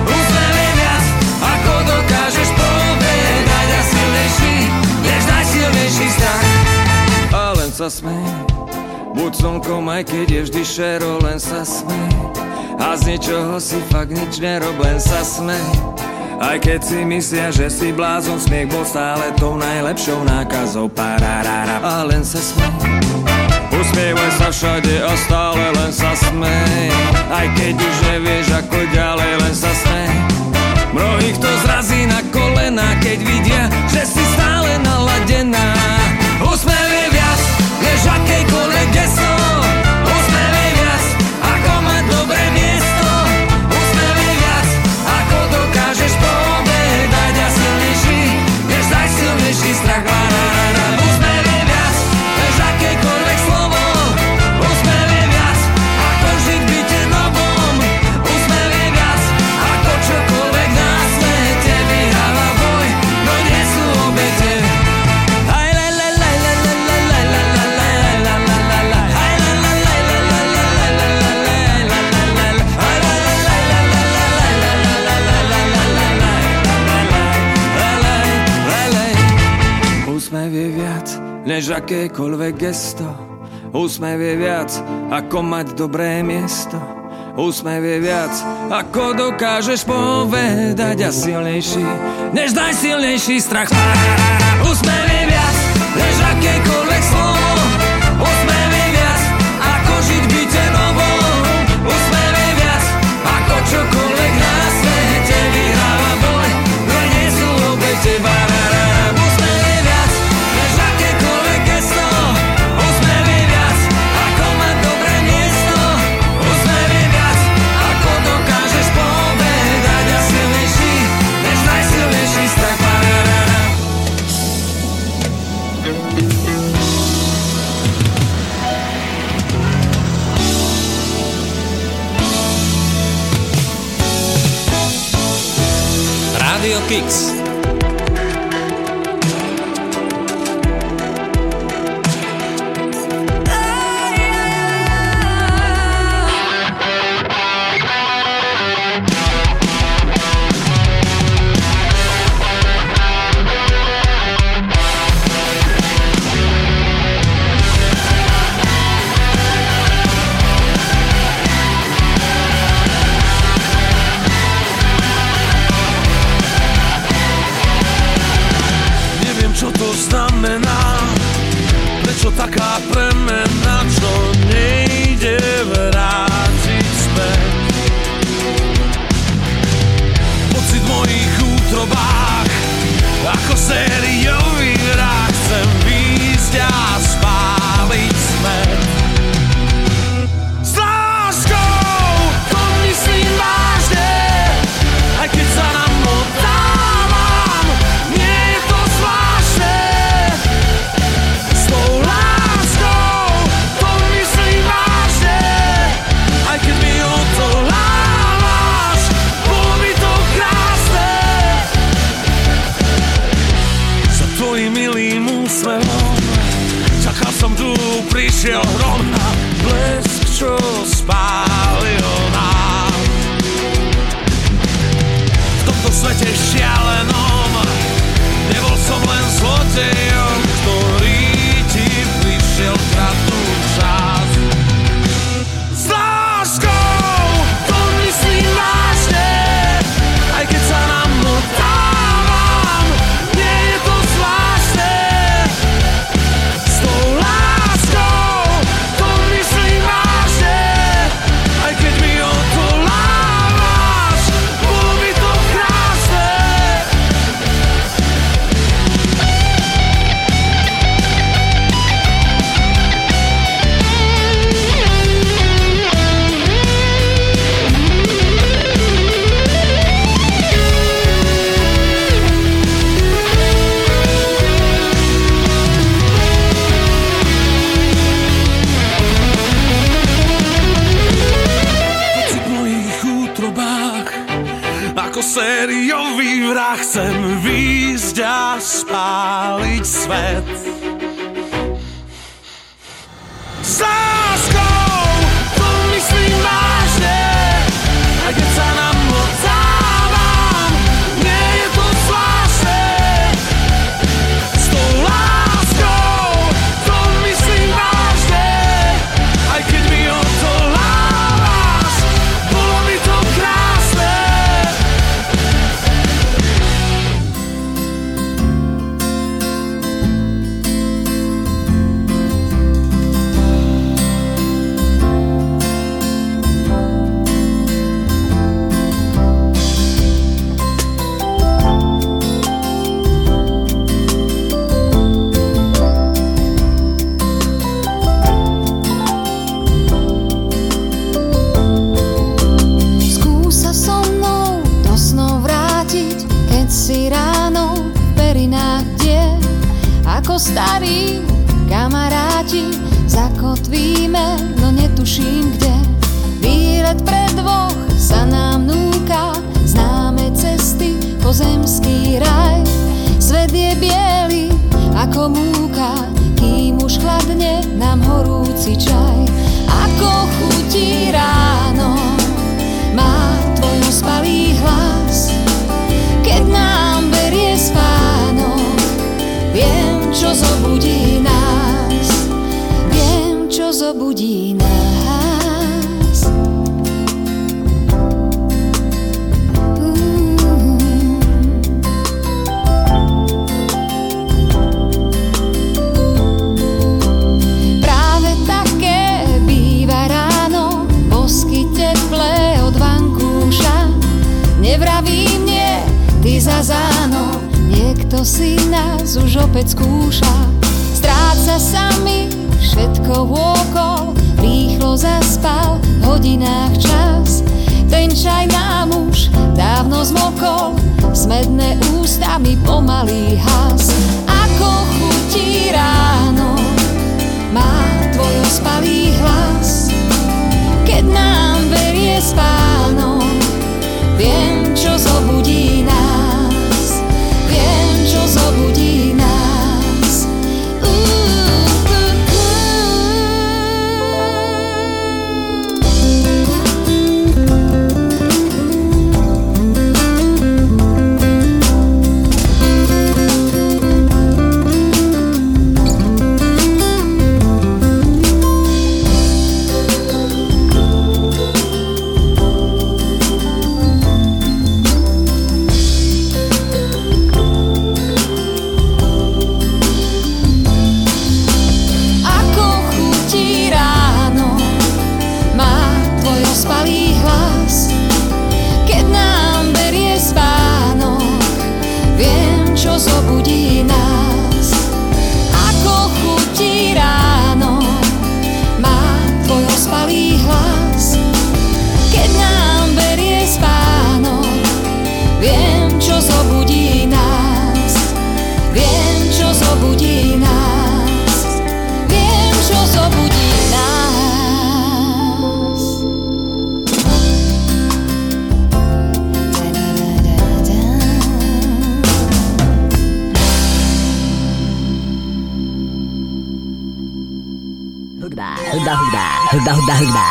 Usmev je viac ako dokážeš povedať. A silnejší než najsilnejší vzťah. A len sa smej, buď slnkom, aj keď je vždy šero, len sa smej. A z ničoho si fakt nič nerob, len sa smej. Aj keď si myslia, že si blázon, smiech bol stále tou najlepšou nákazou. Pararara. A len sa smej. Usmievaj sa všade a stále len sa smej. Aj keď už nevieš ako ďalej, len sa smej. Mnohých to zrazí na kolena, keď vidia, že si stále naladená. Usmiev je viac než akejkoľvek gesto. Usmiev je viac ako mať dobré miesto. Usmiev je viac ako dokážeš povedať. A silnejší než najsilnejší strach. Usmiev je viac než akejkoľvek slovo. Usmiev je viac ako žiť v byte novom. Usmiev je viac ako čokoľvek na svete. Vyhráva boj, no nie sú obete. Úsmev je viac než akékoľvek gesto. Úsmev je viac ako mať dobré miesto. Úsmev je viac ako dokážeš povedať. A silnejší než najsilnejší strach. Úsmev je viac než akékoľvek slovo. Úsmev je viac ako žiť v byte novom. Úsmev je viac ako čokoľvek na svete. Radio Kicks. Spáno, viem, čo zobudí nás. čo zobudí nás. Ako chutí ráno, má tvoj ospalý hlas. Keď nám berie spánok, viem, čo zobudí nás. Viem, čo zobudí nás. Viem, čo zobudí nás. Hudba, hudba, hudba, hudba, hudba.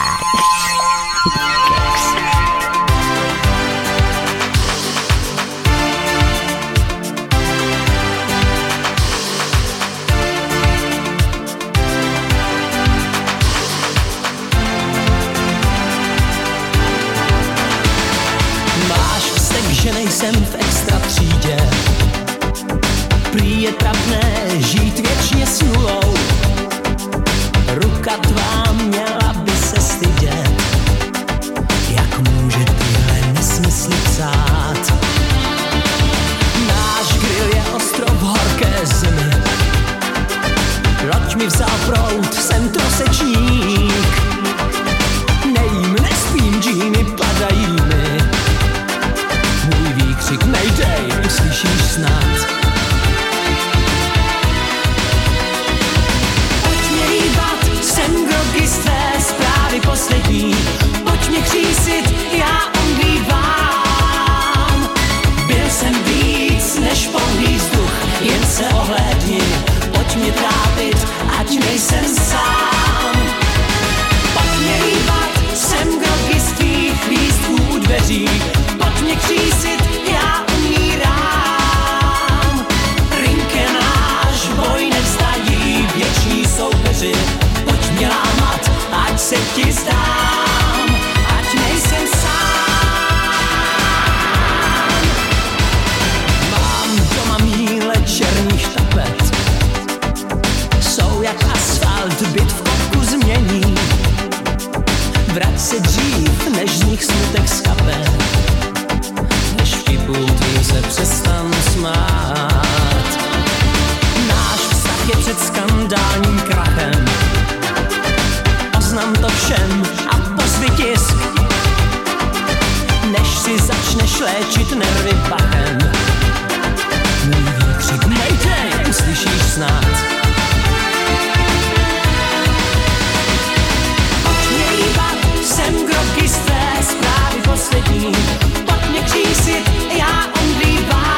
Máš vztek, že nejsem v extra třídě. Prý je trapné žít věčně s nulou. Ruka tvá měla by se stydět, jak může tyhle nesmysly psát. Náš grill je ostrov horké zimy, loď mi vzal proud, jsem trosečník. Nejím, nespím, džíny padají mi, můj výkřik nejdej, slyšíš snad. Z tvé zprávy poslední, pojď mě křísit, já umdlívám. Byl jsem víc než pouhý vzduch, jen se ohlédni, pojď mě trápit, ať nejsem sám. Pojď mě líbat, jsem kroky z tvých lístků u dveří, pojď mě křísit, já umírám. Ring je náš, boj nevzdají, věční soupeři, pojď mě lámat. Ať se ti zdám, ať nejsem sám. Mám doma míle černých tapet, jsou jak asfalt, byt v kopku změní. Vrať se dřív, než z nich smutek skape, než vtipů tvým se přestanu smát. Náš vztah je před skandálním krachem, znám to všem a pozvi tisk, než si začneš léčit nervy pachem. Můj výkřik nejdej, uslyšíš snad. Pojď mě líbat, jsem kroky z tvé zprávy poslední, pojď mě křísit, já omdlívám.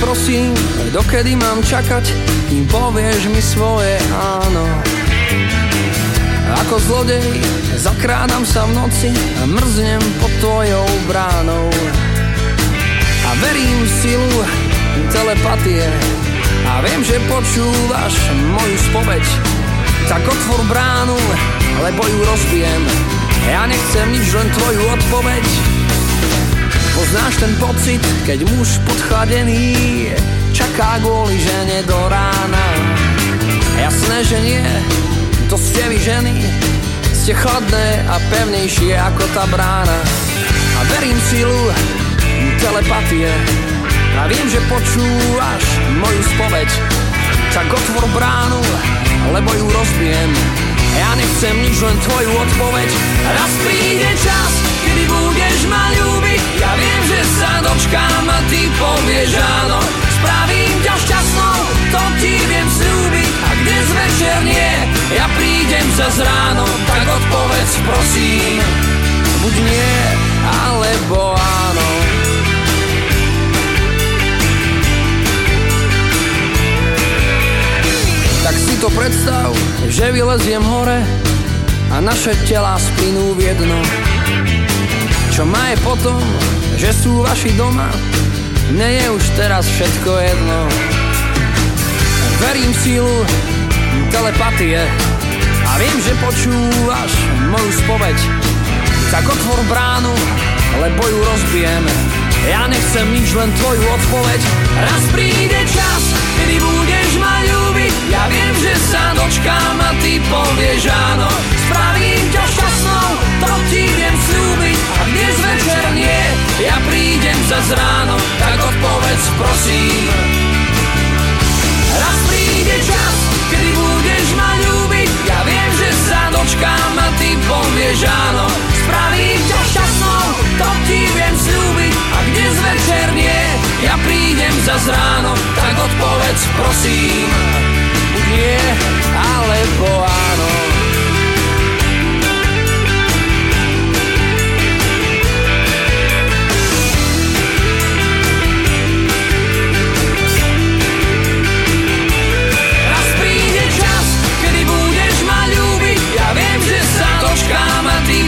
prosím, dokedy mám čakať, kým povieš mi svoje áno. Ako zlodej zakrádam sa v noci a mrznem pod tvojou bránou. A verím v silu telepatie a viem, že počúvaš moju spoveď. Tak otvor bránu, lebo ju rozbijem. Ja nechcem nič, len tvoju odpoveď. Poznáš ten pocit, keď muž podchladený čaká kvôli žene do rána. Jasné, že nie, to ste vy ženy, ste chladné a pevnejšie ako tá brána. A verím silu telepatie a viem, že počúvaš moju spoveď. Tak otvor bránu, lebo ju rozbijem. Ja nechcem nič, len tvoju odpoveď. Raz príde čas, kedy budeš ma ľúbiť. Ja viem, že sa dočkám a ty povieš áno. Spravím ťa šťastnou, to ti viem slúbiť. A kde z večer nie, ja prídem zas ráno. Tak odpovedz prosím, buď nie, alebo áno. Tak si to predstav, že vyleziem hore a naše tela splynú v jedno. Čo má je potom, že sú vaši doma, mne je už teraz všetko jedno. Verím v sílu telepatie a viem, že počúvaš moju spoveď. Tak otvor bránu, lebo ju rozbijem. Ja nechcem nič, len tvoju odpoveď. Raz príde čas, kedy budeš ma ľúbiť. Ja viem, že sa dočkám a ty povieš áno. Spravím ťa šťastnou, to ti viem slúbiť. A dnes večer nie, ja prídem zas ráno. Tak odpovedz prosím. Raz príde čas, kedy budeš ma ľúbiť. Ja viem, že sa dočkám a ty povieš áno. Spravím ťa šťastnou, to ti viem slúbiť. A dnes večer nie, ja prídem zas ráno. Tak odpovedz prosím. Buď nie, alebo áno.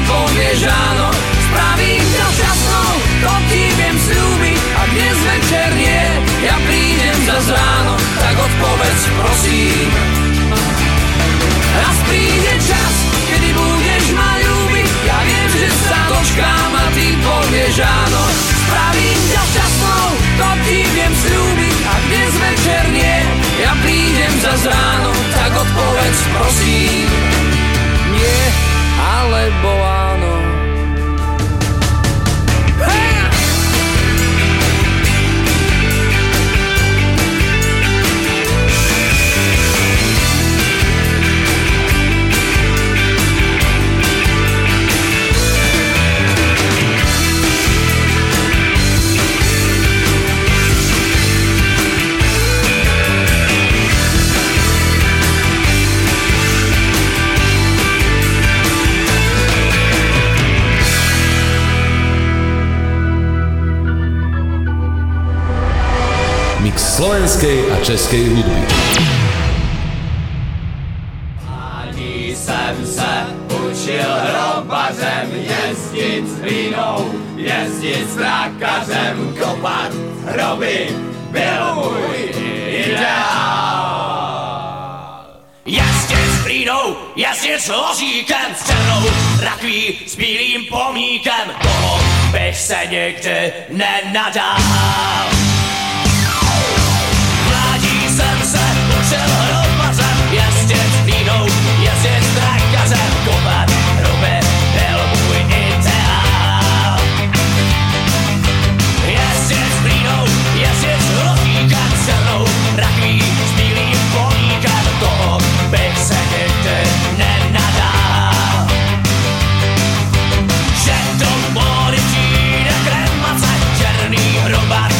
Povieš áno, spravím to šťastnou, to ti viem slúbiť. A dnes večer nie, ja prídem zas ráno. Tak odpovedz prosím. Raz príde čas, kedy budeš ma ľúbiť. Ja viem, že sa dočkám a ty povieš áno. Spravím ťa šťastnou, to ti viem slúbiť. A dnes večer nie, ja prídem zas ráno. Tak odpovedz prosím. Nie, alebo áno. Hey! Slovenskej a českej hudby. Ani jsem se učil hrobařem, jezdit s vínou, jezdit s trakařem, kopat hroby byl můj ideál. Jezdit s vínou, jezdit s ložíkem, s černou rakví, s bílým pomníkem, toho bych se nikdy nenadál. Hrobařem, jezdit s vínou, jezdit s trakařem, kopat hroby byl můj ideál. Jezdit s vínou, jezdit s rotíkem, s černou rakví, s bílým políkem, toho bych se nikdy nenadal. Že do mody přijde kremace, černý hrobař,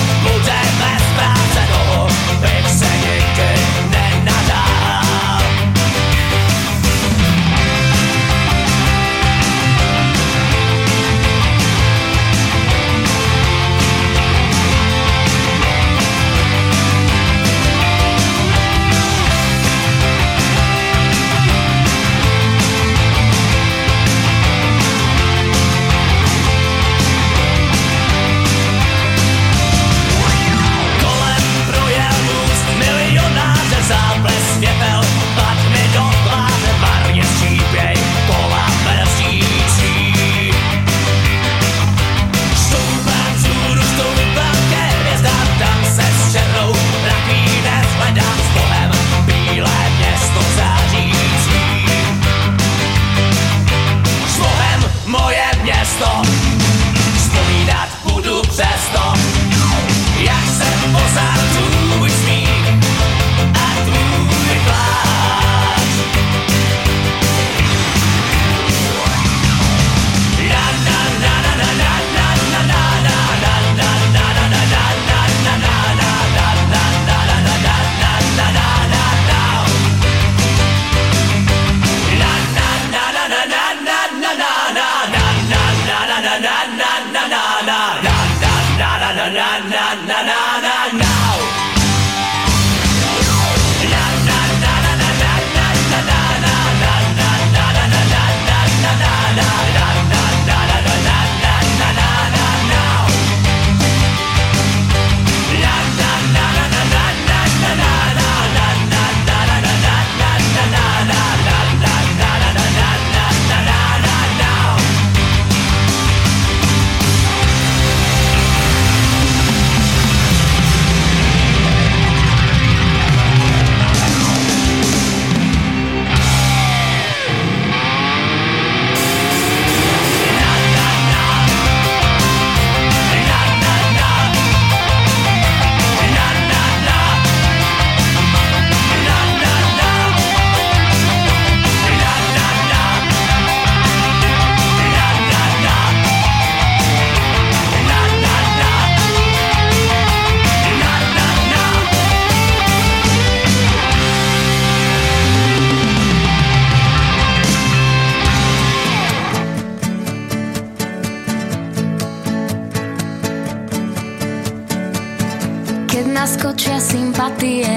očia sympatie.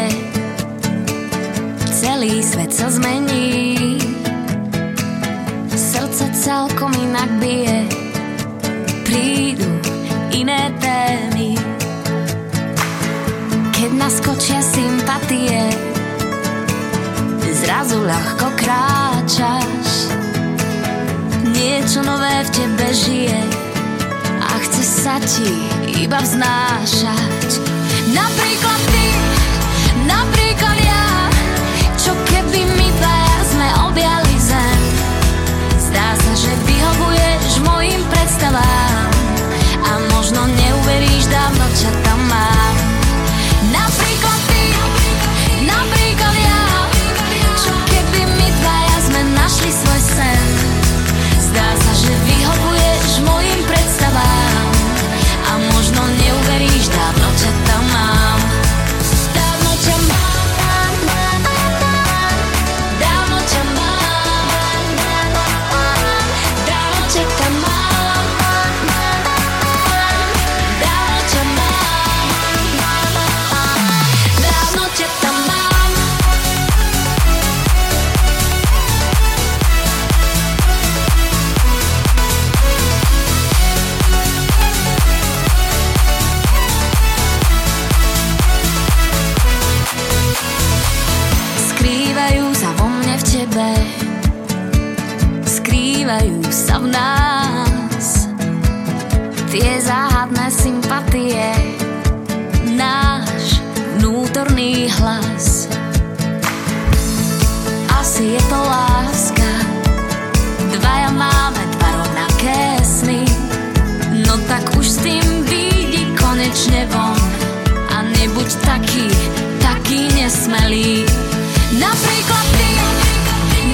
Celý svet sa zmení, srdce celkom inak bije. Prídu iné témy, keď naskočia sympatie. Zrazu ľahko kráčaš, niečo nové v tebe žije a chce sa ti iba vznášať. Napríklad ty, napríklad ja, čo keby my dvaja sme objali zem. Zdá sa, že vyhovuješ mojim predstavám a možno neuveríš, dávno ťa tam mám. Napríklad ty, napríklad ja, čo keby my dvaja sme našli svoj sen. Zdá sa, že vyhovuješ mojim predstavám a možno neuveríš, dávno ťa tam mám. Dávno ťa mám. Dávno ťa mám. Dávno ťa tam mám. Dávno ťa mám. Dávno ťa tam mám. Skrývajú sa v nás tie záhadné sympatie, náš vnútorný hlas. Asi je to láska, dvaja máme dva rovnaké sny. No tak už s tým vyjdi konečne von a nebuď taký, taký nesmelý. Napríklad ty,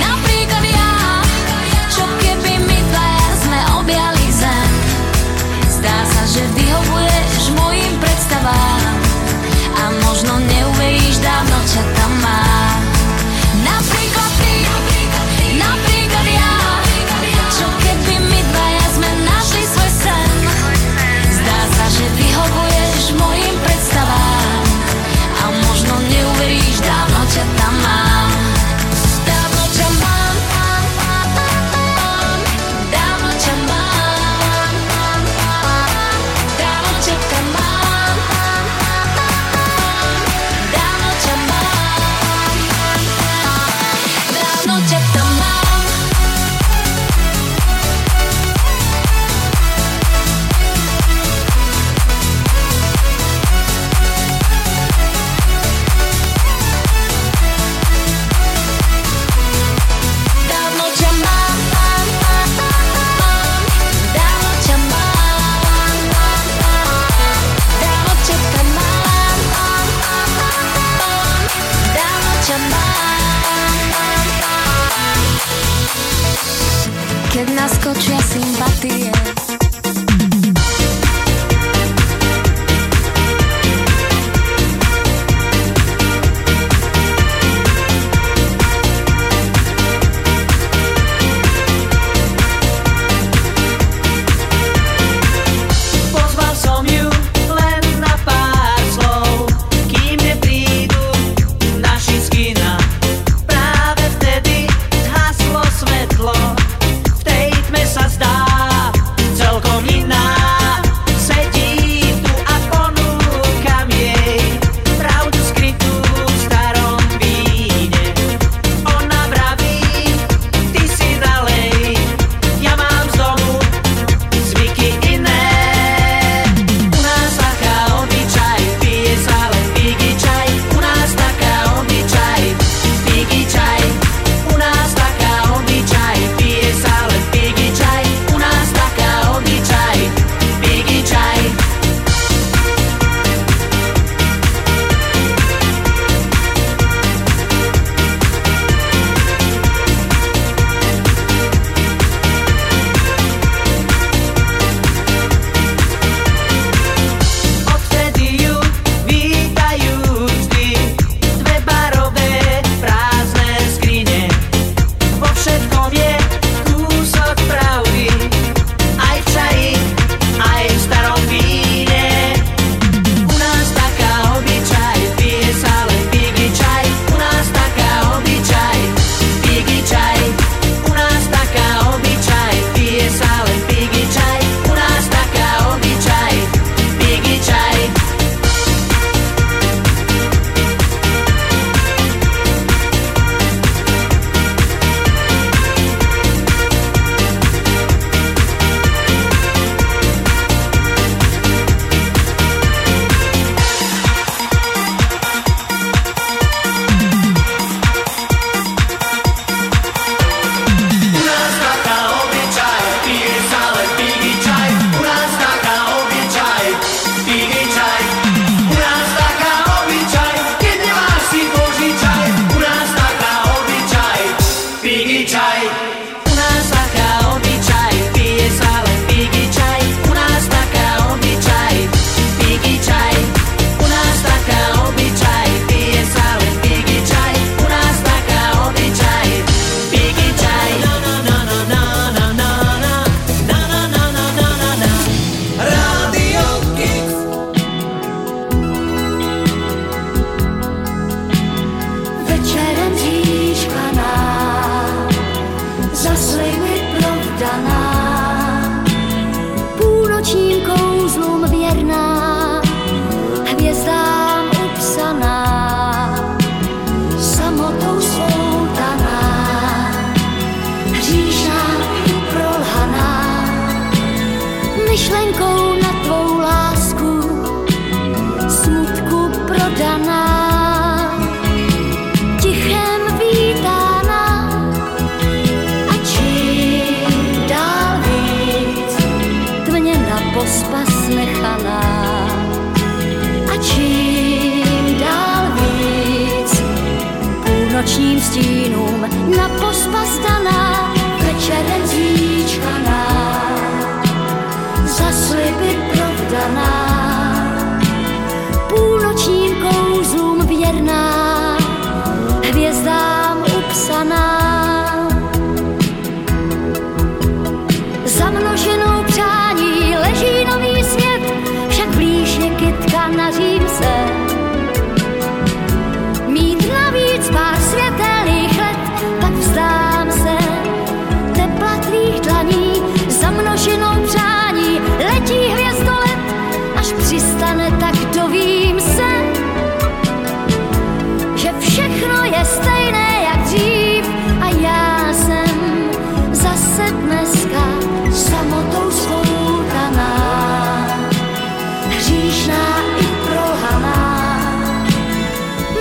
napríklad ja, čo keby my dvaja sme objali zem. Zdá sa, že vyhovuješ mojim predstavám a možno neuveríš, dávno ťa tam mám. Napríklad ty, napríklad ja, čo keby my dvaja sme našli svoj sen. Zdá sa, že vyhovuješ mojim predstavám a možno neuveríš, dávno ťa tam mám. hudba zdaná, večerem zvíčkaná, za sliby provdaná, půlnočním kouzlům věrná, hvězdám upsaná. Zamnoženou přání leží nový svět, však blíž je kytka na římse. Mít navíc pár světelných let, tak vzdám se tepla tvých dlaní. Zamnoženou přání letí hvězdolet, až přistane, tak dovím se, že všechno je stejné jak dřív a já jsem zase dneska samotou svoutaná, hříšná i prohaná,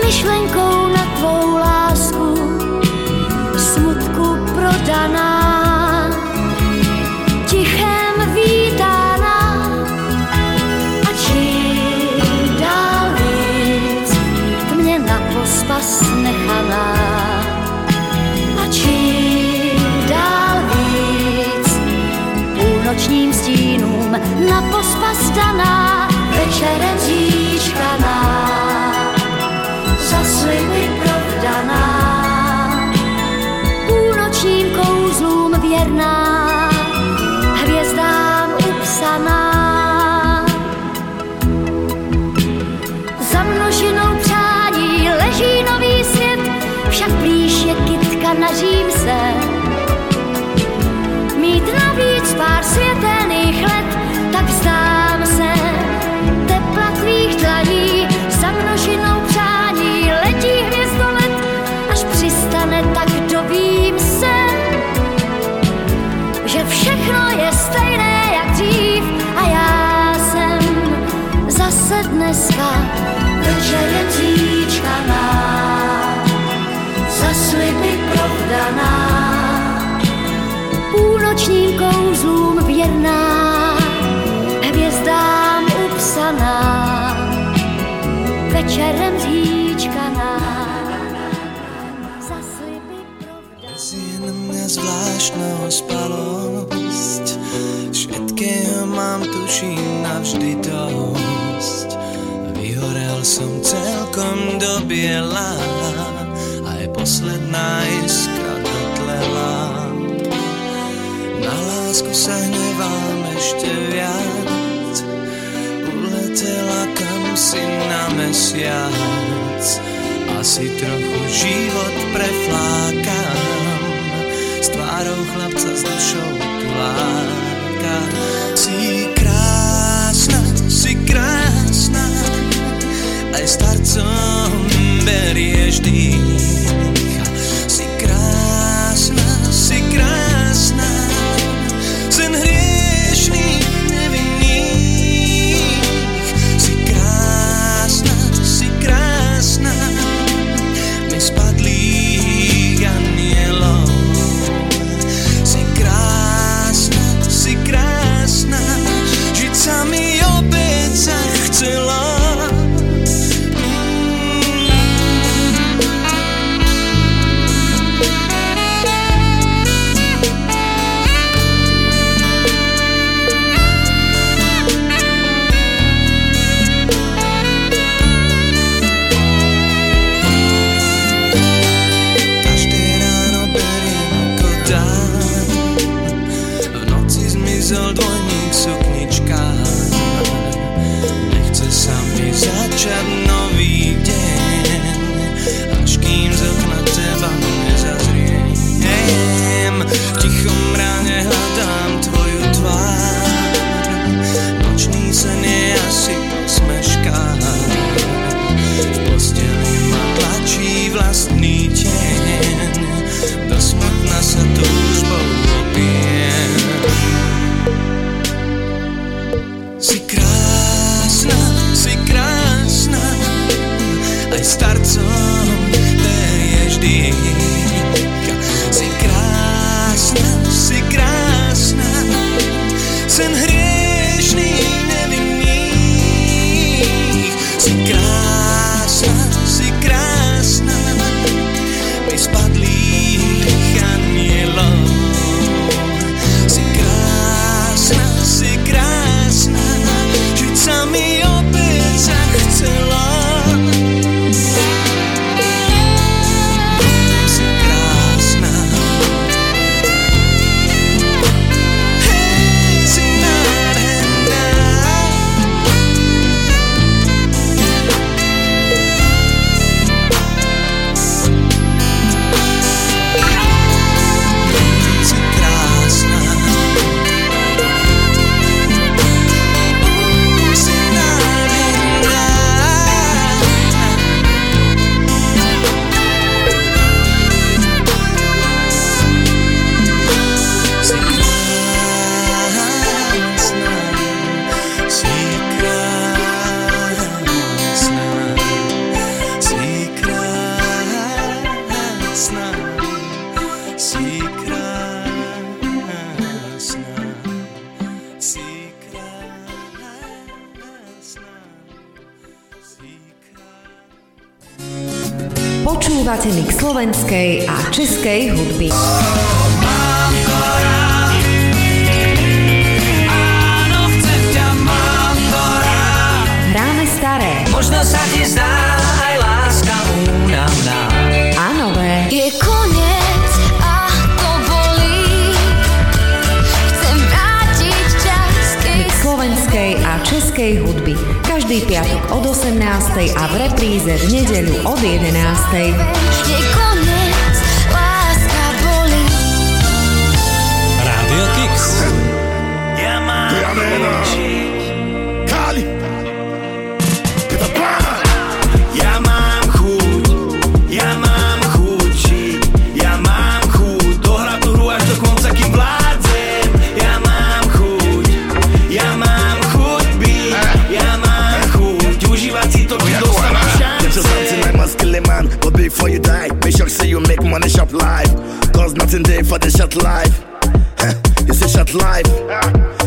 myšlenkou na tvou lásku, smutku prodaná, tichem vítaná a čím dál víc mě na pospas nechaná a čím nočním stínům na pospas daná, večerem zíčkaná, za sliby provdaná, půlnočním kouzlům věrná, hvězdám upsaná. Za množinou přání leží nový svět, však blíž je kytka na římse. Mít navíc pár světelných let, tak vzdám se tepla tvých dlaní, za množinou přání letí hvězdolet, až přistane, tak dovím se, že všechno je stejné jak dřív a já jsem zase dneska večer zíčkaná, za sliby provdaná, půlnočním kouzlům věrná, hvězdám upsaná, večerem zhýčkaná, za sliby provdaná. Si mňa zvláštnou spalosť, všetkého mám tuším navždy dosť. Vyhorel som celkom do biela, aj posledná iskra dotlela. Na lásku sa hnevám ešte viac, uletela kam si na mesiac. Asi trochu život preflákam, s tvárou chlapca s dušou tuláka. Si krásna, si krásna, aj starcom berieš dých. Si krásna, si krásna, sen hriešných nevinných. Si krásna, si krásna, my spadlých anielov. Si krásna, si krásna, žiť sa mi opäť zachcelo. Dvojník suknička, nechce sa mi začať nový deň, až kým z okna teba nezazriem. V tichom ráne hľadám tvoju tvár, nočný sen je asi posmeška, v posteli ma tlačí vlastný tieň, do smutna sa túžbou opiem. Si krásna, si krásna. Počúvate mix slovenskej a českej hudby. Hráme staré. Možno sa ti zdá aj láska únavná. A nové. Je koniec a to bolí. Chcem vrátiť čas. Mix slovenskej a českej hudby. Každý piatok od osemnástej a v repríze v nedeľu od jedenástej. Rádio Kix. Ja mám učiť. Kali. Ja mám chuť. Ja mám chuť. Ja mám chuť. Dohrať tú hru až do konca, kým vládzem. Ja mám chuť. Ja mám chuť byť. Ja mám man, but before you die, make sure say you make money, shop life. Cause nothing there for the short life. Huh, it's a short life.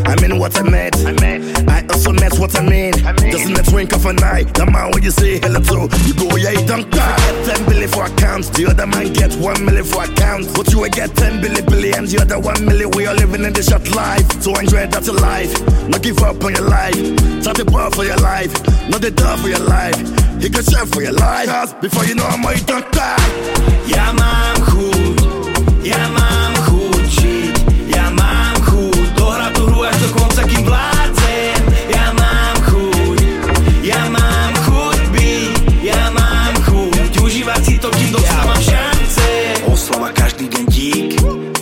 I mean what I meant. I, meant. I also meant what I mean. I mean. Doesn't that wink of an eye? The man when you say hello to, you go yeah, you don't die. Get ten billion for accounts, the other man get one million for accounts. But you will get ten billion billion, the other one million. We are living in the short life. So enjoy that your life. Not give up on your life. Tap the bar for your life. Not the door for your life. You can share for your life. Cause before you know I'm you don't die. Yeah, mám chuť. Ja mám chuť žiť. Ja mám chuť. Dohrať tú hru až do konca, kým vládzem. Ja mám chuť. Ja mám chuť byť. Ja mám chuť. Užívať si to, kým dostávam šance. Oslava každý deň dík.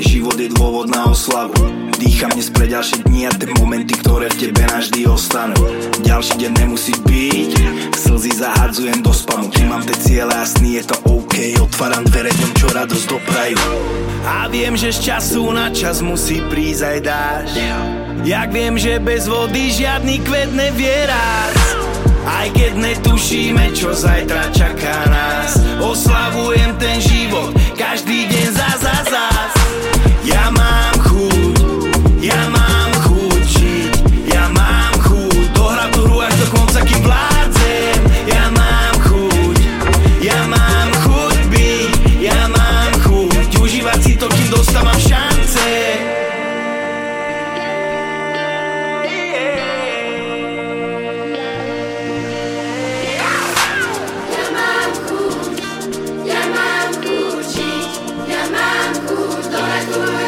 Život je dôvod na oslavu. Dýcham dnes pre ďalšie dni a tie momenty, ktoré v tebe navždy ostanú. Ďalší deň nemusí byť. Slzy zahádzujem do spamu. Ty mám tie ciele a sny, je to OK. Otváram dvere dňom, čo radosť doprajú. A viem, že z času na čas musí prísť aj dážď. Jak viem, že bez vody žiadny kvet nevie rásť. Aj keď netušíme, čo zajtra čaká nás. Oslavujem ten život, každý deň za za za. Ja mám chuť, ja mám chuť žiť. Ja mám chuť, dohrať tú hru až do konca, kým vládzem. Ja mám chuť, ja mám chuť byť. Ja mám chuť, užívať si to, kým dostávam šance. Ja mám chuť, ja mám chuť žiť. Ja mám chuť, dohrať tú hru.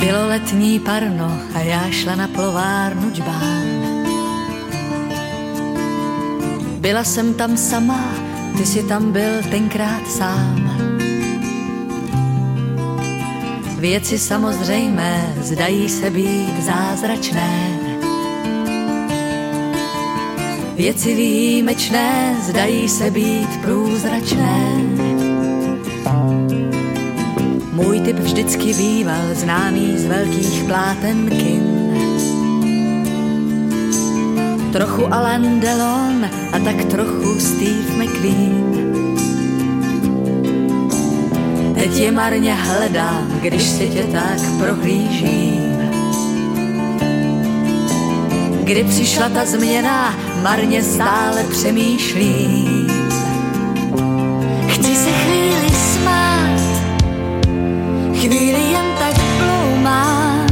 Bylo letní parno a já šla na plovárnu Džbán. Byla jsem tam sama, ty si tam byl tenkrát sám. Věci samozřejmé zdají se být zázračné. Věci výjimečné zdají se být průzračné. Můj typ vždycky býval známý z velkých pláten kin. Trochu Alain Delon a tak trochu Steve McQueen. Teď je marně hledám, když se tě tak prohlížím. Kdy přišla ta změna, marně stále přemýšlím. Chci se chvíli smát, chvíli jen tak bloumám.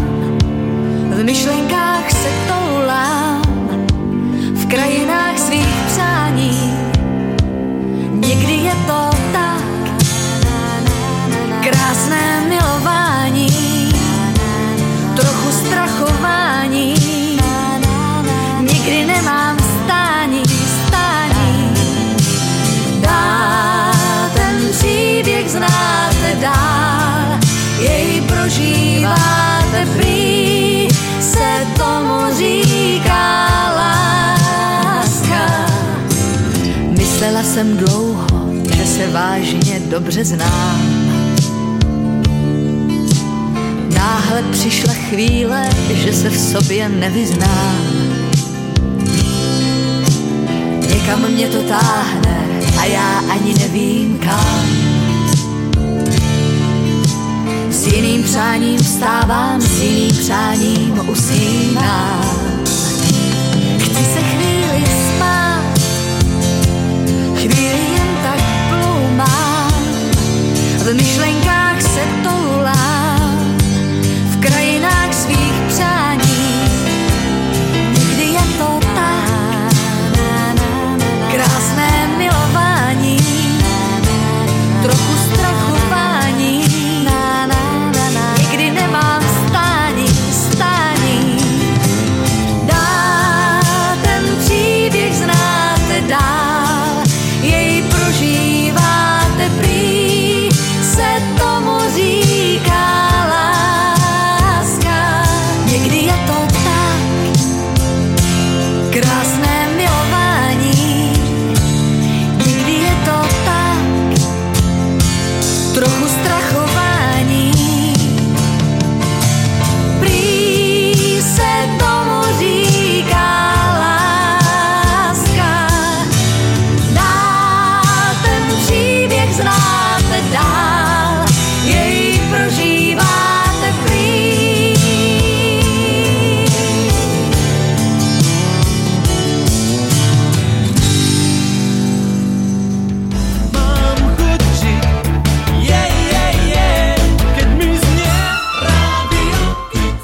V myšlenkách se toulám, v krajinách svých přání. Někdy je to tak krásné milování, trochu strachování. Nikdy nemám stání, stání. jsem dlouho, že se vážně dobře znám. Náhle přišla chvíle, že se v sobě nevyznám. Někam mě to táhne a já ani nevím kam. S jiným přáním vstávám, s jiným přáním usínám. Chci se chvíli spát, chvíli jen tak ploumám. V myšlenkách se toulám, v krajinách svých přání. Nikdy je to tak, krásné milování, trochu strachování. Nikdy nemám stání, stání. Dá ten příběh znáte dál, jej prožíváte prý, se tomu říká láska. Někdy je to tak, krásné milování. Někdy je to tak, trochu strachování. Prý se tomu říká láska. Dá ten příběh znáte dál, jej prožíváte prý. Mám pocit, je, je, je, keď mi znie Rádio X.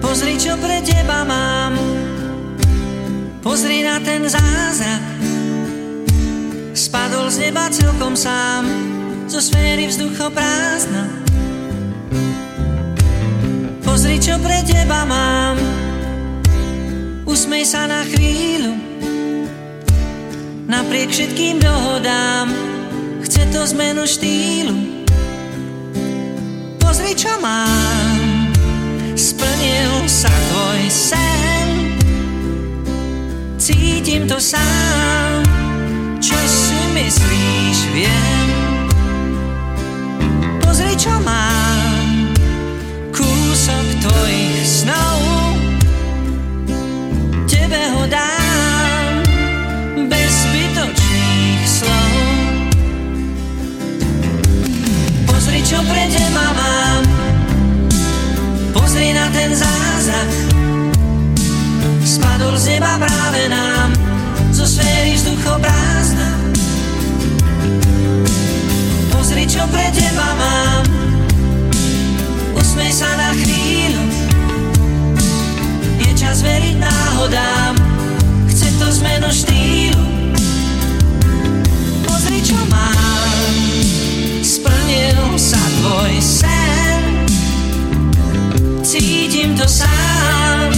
Pozri, čo pre teba mám, pozri na ten zázrak. Spadol z neba celkom sám, zo sféry vzduchoprázdna. Pozri, čo pre teba mám, usmej sa na chvíľu. Napriek všetkým dohodám, chce to zmenu štýlu. Pozri, čo mám, splnil sa tvoj sen. Cítim to sám, čo si myslíš, viem. Pozri, čo mám, kúsok tvojich snov. Tebe ho dám, bez zbytočných slov. Pozri, čo pre teba mám, pozri na ten zázrak. Spadol z neba práve nám, zo sféry vzduchoprázdna. Pozri, čo pre teba mám, usmej sa na chvíľu. Je čas veriť náhodám, chce to zmenu štýlu. Pozri, čo mám, splnil sa tvoj sen. Cítim to sám,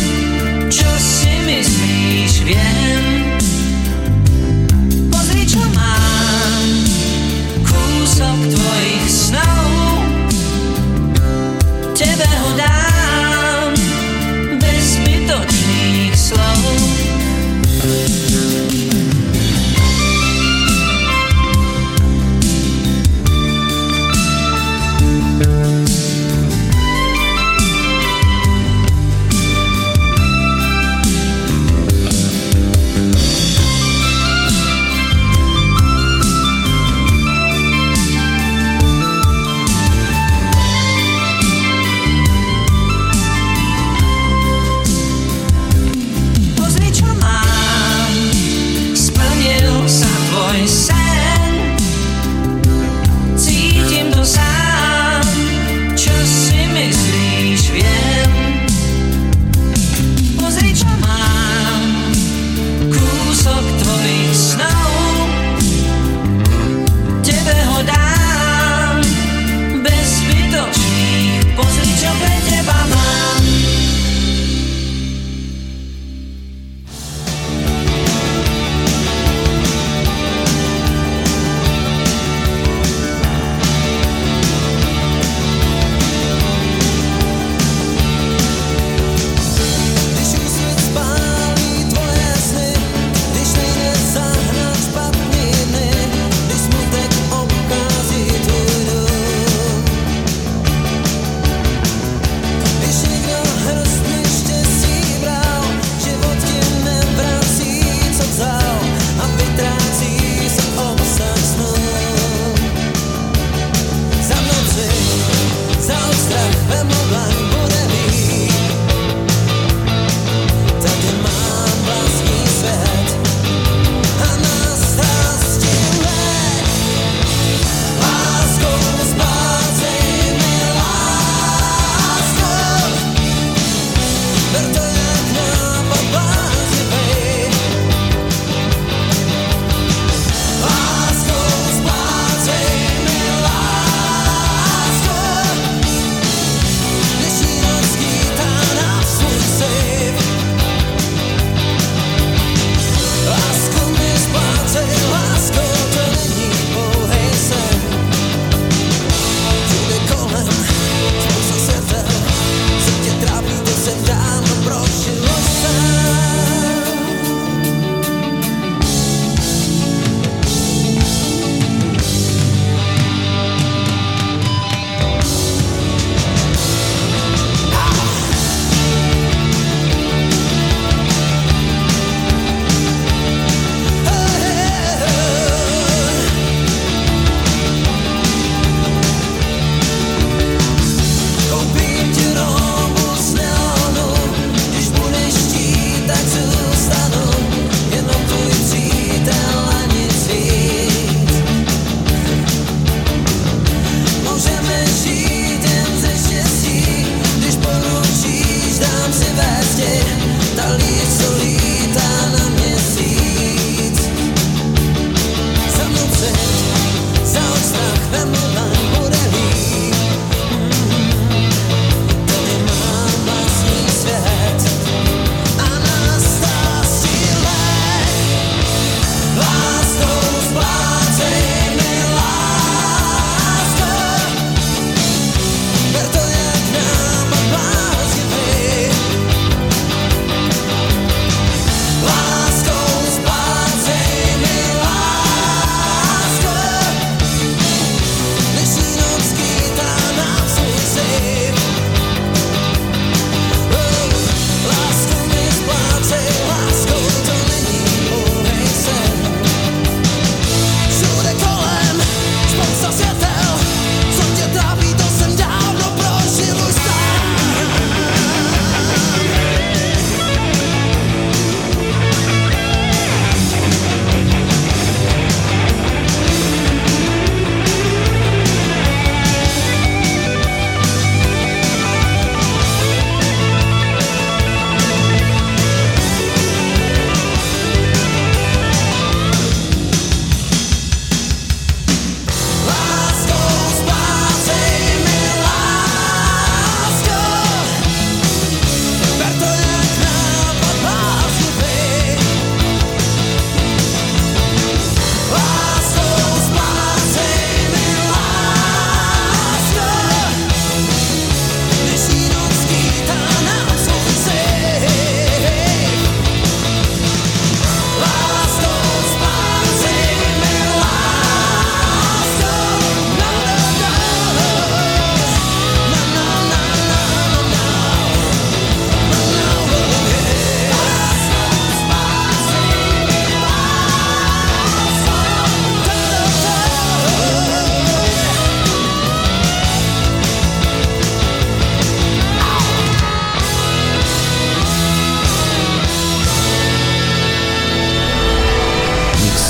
čo si myslíš, viem. Pozri, čo mám, kúsok tvojich snov.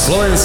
Slovenský